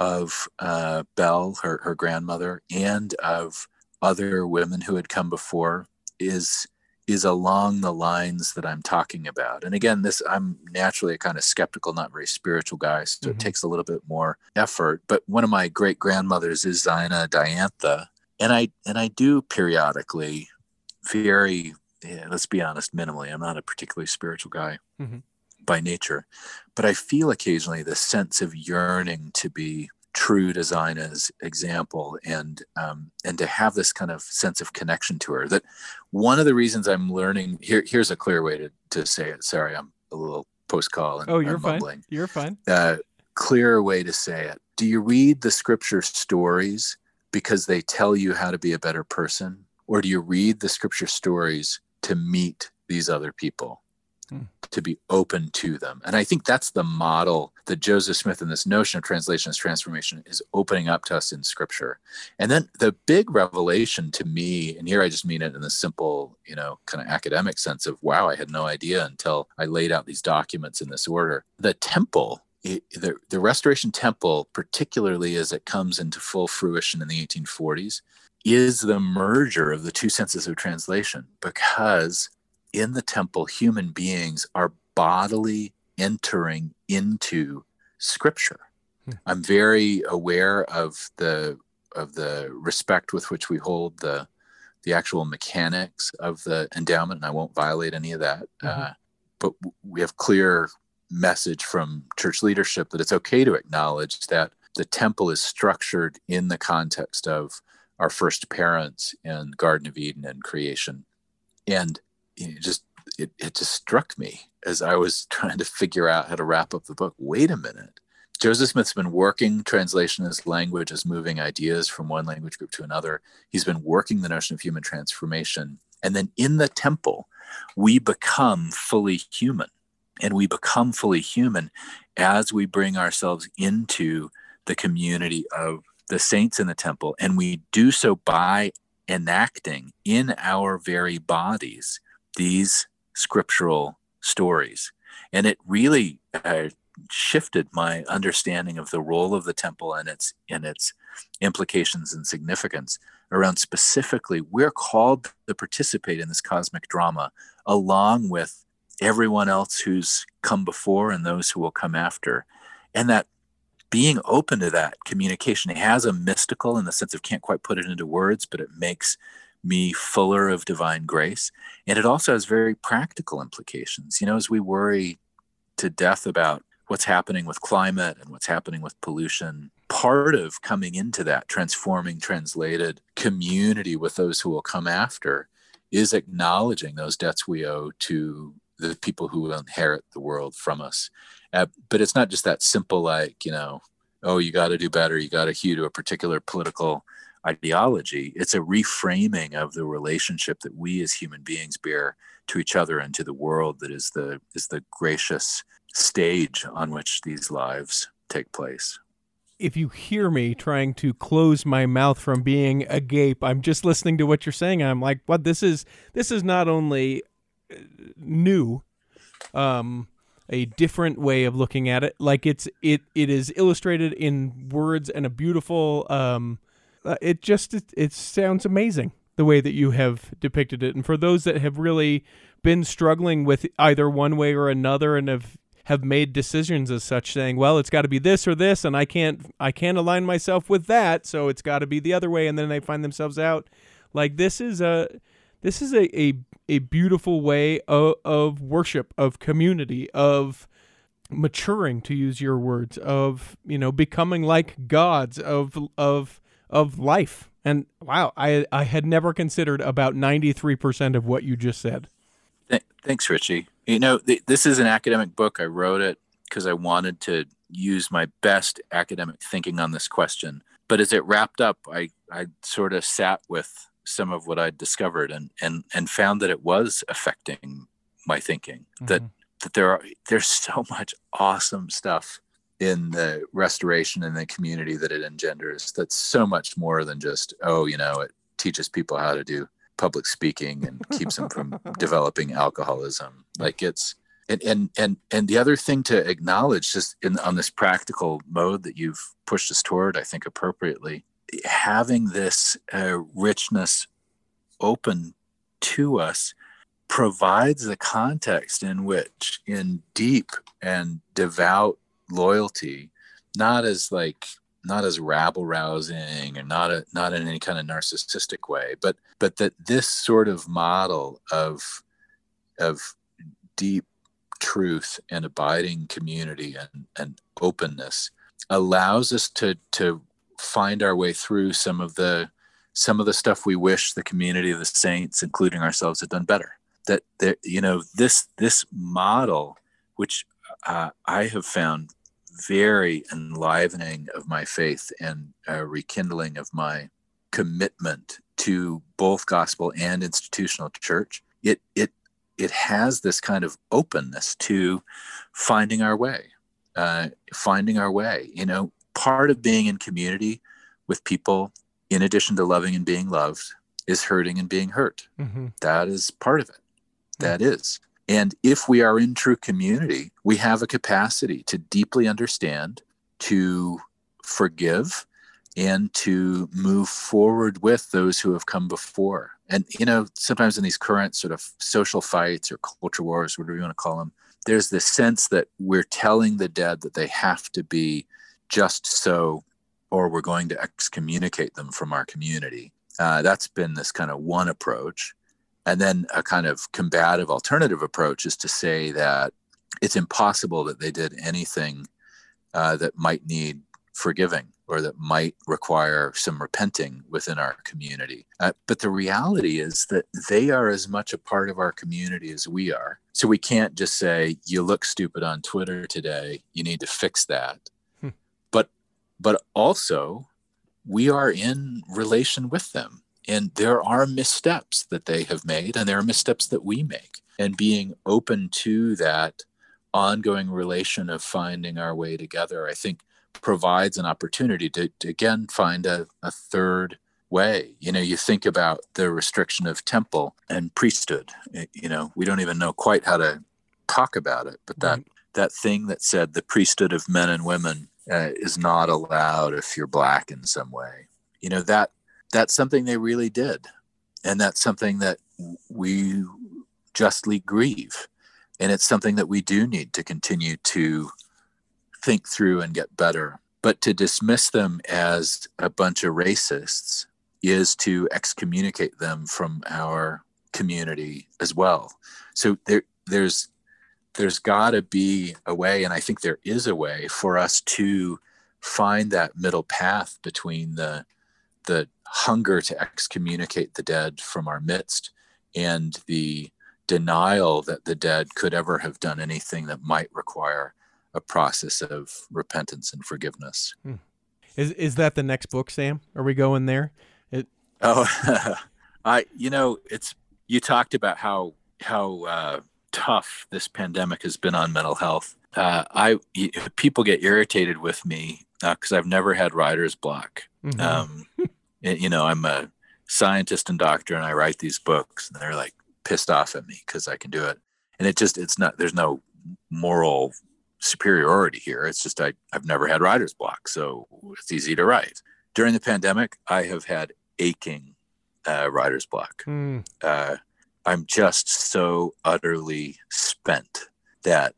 of uh, Belle, her, her grandmother, and of other women who had come before is is along the lines that I'm talking about. And again, this, I'm naturally a kind of skeptical, not very spiritual guy, so mm-hmm. it takes a little bit more effort. But one of my great grandmothers is Zina Diantha, and I and I do periodically, very, yeah, let's be honest, minimally. I'm not a particularly spiritual guy. Mm-hmm. by nature, but I feel occasionally the sense of yearning to be true to Zina's example, and um, and to have this kind of sense of connection to her. That one of the reasons I'm learning here. Here's a clear way to, to say it. Sorry, I'm a little post call and oh, you're I'm fine. Mumbling. You're fine. Uh, clear way to say it. Do you read the scripture stories because they tell you how to be a better person, or do you read the scripture stories to meet these other people? Hmm. To be open to them. And I think that's the model that Joseph Smith and this notion of translation as transformation is opening up to us in scripture. And then the big revelation to me, and here I just mean it in the simple, you know, kind of academic sense of, wow, I had no idea until I laid out these documents in this order. The temple, it, the, the Restoration Temple, particularly as it comes into full fruition in the eighteen forties, is the merger of the two senses of translation, because in the temple, human beings are bodily entering into scripture. Hmm. I'm very aware of the of the respect with which we hold the the actual mechanics of the endowment, and I won't violate any of that. Mm-hmm. Uh, but we have clear message from church leadership that it's okay to acknowledge that the temple is structured in the context of our first parents and Garden of Eden and creation. And It just it, it just struck me as I was trying to figure out how to wrap up the book. Wait a minute. Joseph Smith's been working translation as language, as moving ideas from one language group to another. He's been working the notion of human transformation. And then in the temple, we become fully human. And we become fully human as we bring ourselves into the community of the saints in the temple. And we do so by enacting in our very bodies these scriptural stories. And it really uh, shifted my understanding of the role of the temple and its and its implications and significance around specifically, we're called to participate in this cosmic drama along with everyone else who's come before and those who will come after. And that being open to that communication has a mystical, in the sense of can't quite put it into words, but it makes me fuller of divine grace. And it also has very practical implications. You know, as we worry to death about what's happening with climate and what's happening with pollution, part of coming into that transforming, translated community with those who will come after is acknowledging those debts we owe to the people who will inherit the world from us. Uh, but it's not just that simple, like, you know, oh, you got to do better, you got to hew to a particular political ideology. It's a reframing of the relationship that we as human beings bear to each other and to the world that is the is the gracious stage on which these lives take place. If you hear me trying to close my mouth from being agape, I'm just listening to what you're saying. I'm like, what well, this is this is not only new, um a different way of looking at it. Like it's it it is illustrated in words and a beautiful um Uh, it just, it, it sounds amazing the way that you have depicted it. And for those that have really been struggling with either one way or another and have, have made decisions as such, saying, well, it's got to be this or this, and I can't, I can't align myself with that, so it's got to be the other way. And then they find themselves out. Like this is a, this is a, a, a beautiful way of, of worship, of community, of maturing, to use your words, of, you know, becoming like gods of of of life. And wow, I I had never considered about ninety-three percent of what you just said. Th- thanks, Richie. You know, th- this is an academic book. I wrote it because I wanted to use my best academic thinking on this question. But as it wrapped up, I, I sort of sat with some of what I'd discovered and and and found that it was affecting my thinking, mm-hmm. that that there are there's so much awesome stuff in the restoration and the community that it engenders that's so much more than just, oh, you know, it teaches people how to do public speaking and keeps them from developing alcoholism. Like it's and and and and the other thing to acknowledge, just in on this practical mode that you've pushed us toward, I think appropriately, having this uh, richness open to us provides the context in which, in deep and devout loyalty, not as like not as rabble rousing, and not a, not in any kind of narcissistic way, but but that this sort of model of of deep truth and abiding community and, and openness allows us to to find our way through some of the some of the stuff we wish the community of the saints, including ourselves, had done better. That there, you know, this this model, which uh, I have found very enlivening of my faith and a rekindling of my commitment to both gospel and institutional church, it it it has this kind of openness to finding our way, uh, finding our way, you know. Part of being in community with people, in addition to loving and being loved, is hurting and being hurt. Mm-hmm. That is part of it. That mm-hmm. is. And if we are in true community, we have a capacity to deeply understand, to forgive, and to move forward with those who have come before. And, you know, sometimes in these current sort of social fights or culture wars, whatever you want to call them, there's this sense that we're telling the dead that they have to be just so, or we're going to excommunicate them from our community. Uh, that's been this kind of one approach. And then a kind of combative alternative approach is to say that it's impossible that they did anything uh, that might need forgiving or that might require some repenting within our community. Uh, but the reality is that they are as much a part of our community as we are. So we can't just say, you look stupid on Twitter today, you need to fix that. But also, we are in relation with them. And there are missteps that they have made, and there are missteps that we make. And being open to that ongoing relation of finding our way together, I think, provides an opportunity to, to again, find a, a third way. You know, you think about the restriction of temple and priesthood. You know, we don't even know quite how to talk about it, but that, right. that thing that said the priesthood of men and women Uh, is not allowed if you're black in some way. You know, that that's something they really did. And that's something that we justly grieve. And it's something that we do need to continue to think through and get better. But to dismiss them as a bunch of racists is to excommunicate them from our community as well. So there, there's There's got to be a way, and I think there is a way, for us to find that middle path between the the hunger to excommunicate the dead from our midst and the denial that the dead could ever have done anything that might require a process of repentance and forgiveness. Hmm. Is is that the next book, Sam? Are we going there? It... Oh, I you know, it's you talked about how how. Uh, tough this pandemic has been on mental health. Uh, I people get irritated with me because uh, I've never had writer's block. Mm-hmm. Um, you know, I'm a scientist and doctor, and I write these books, and they're like pissed off at me because I can do it. And it just, it's not, there's no moral superiority here. It's just I, I've never had writer's block, so it's easy to write. During the pandemic, I have had aching uh, writer's block. Mm. Uh, I'm just so utterly spent that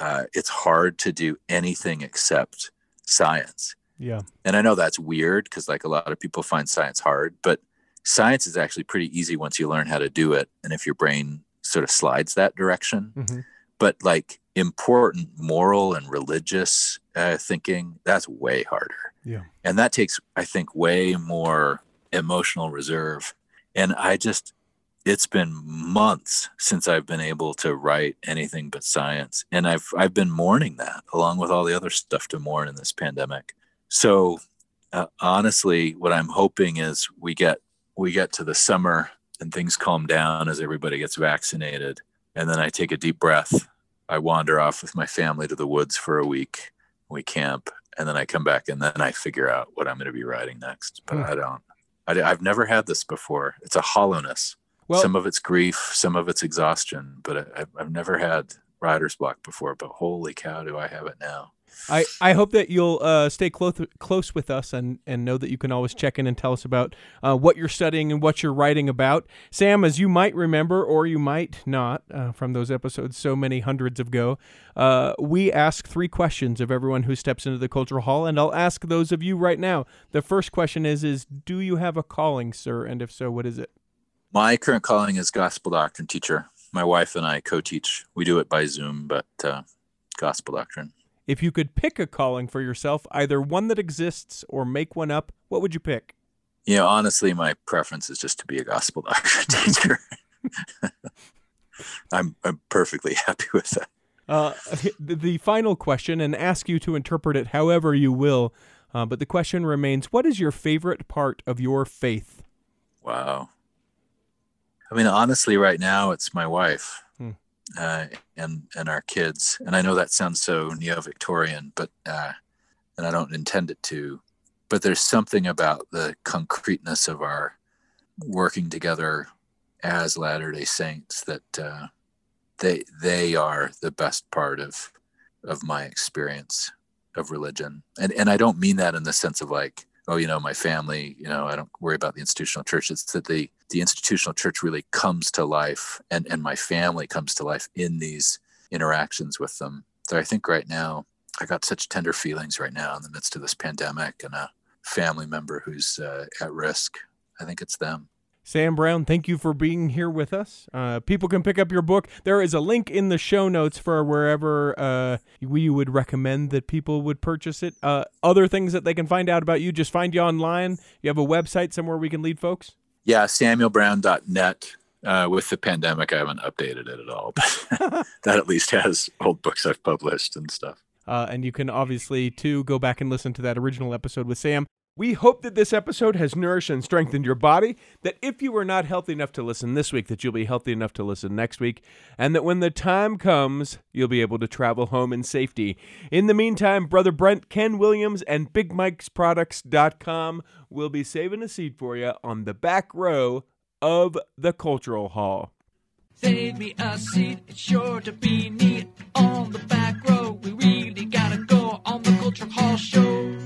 uh, it's hard to do anything except science. Yeah. And I know that's weird because like a lot of people find science hard, but science is actually pretty easy once you learn how to do it. And if your brain sort of slides that direction, mm-hmm. but like important moral and religious uh, thinking, that's way harder. Yeah. And that takes, I think, way more emotional reserve. And I just, it's been months since I've been able to write anything but science. And I've, I've been mourning that along with all the other stuff to mourn in this pandemic. So uh, honestly, what I'm hoping is we get, we get to the summer and things calm down as everybody gets vaccinated. And then I take a deep breath. I wander off with my family to the woods for a week. We camp, and then I come back, and then I figure out what I'm going to be writing next. But mm. I don't, I, I've never had this before. It's a hollowness. Well, some of it's grief, some of it's exhaustion, but I, I've never had writer's block before, but holy cow, do I have it now. I, I hope that you'll uh, stay close close with us and, and know that you can always check in and tell us about uh, what you're studying and what you're writing about. Sam, as you might remember, or you might not, uh, from those episodes so many hundreds ago, uh, we ask three questions of everyone who steps into the Cultural Hall, and I'll ask those of you right now. The first question is, is do you have a calling, sir? And if so, what is it? My current calling is gospel doctrine teacher. My wife and I co-teach. We do it by Zoom, but uh, gospel doctrine. If you could pick a calling for yourself, either one that exists or make one up, what would you pick? You know, honestly, my preference is just to be a gospel doctrine teacher. I'm I'm perfectly happy with that. Uh, the, the final question, and ask you to interpret it however you will, uh, but the question remains, what is your favorite part of your faith? Wow. I mean, honestly, right now, it's my wife. Hmm. Uh, and and our kids, and I know that sounds so neo-Victorian, but uh, and I don't intend it to, but there's something about the concreteness of our working together as Latter-day Saints that uh, they they are the best part of of my experience of religion, and and I don't mean that in the sense of like, oh, you know, my family, you know, I don't worry about the institutional church. It's that the, the institutional church really comes to life, and, and my family comes to life in these interactions with them. So I think right now, I got such tender feelings right now in the midst of this pandemic and a family member who's uh, at risk. I think it's them. Sam Brown, thank you for being here with us. Uh, people can pick up your book. There is a link in the show notes for wherever uh, we would recommend that people would purchase it. Uh, other things that they can find out about you, just find you online. You have a website somewhere we can lead folks? Yeah, Samuel Brown dot net. Uh, with the pandemic, I haven't updated it at all, but that at least has old books I've published and stuff. Uh, and you can obviously, too, go back and listen to that original episode with Sam. We hope that this episode has nourished and strengthened your body, that if you were not healthy enough to listen this week, that you'll be healthy enough to listen next week, and that when the time comes, you'll be able to travel home in safety. In the meantime, Brother Brent, Ken Williams, and Big Mike's Products dot com will be saving a seed for you on the back row of the Cultural Hall. Save me a seat, it's sure to be neat. On the back row, we really gotta go on the Cultural Hall show.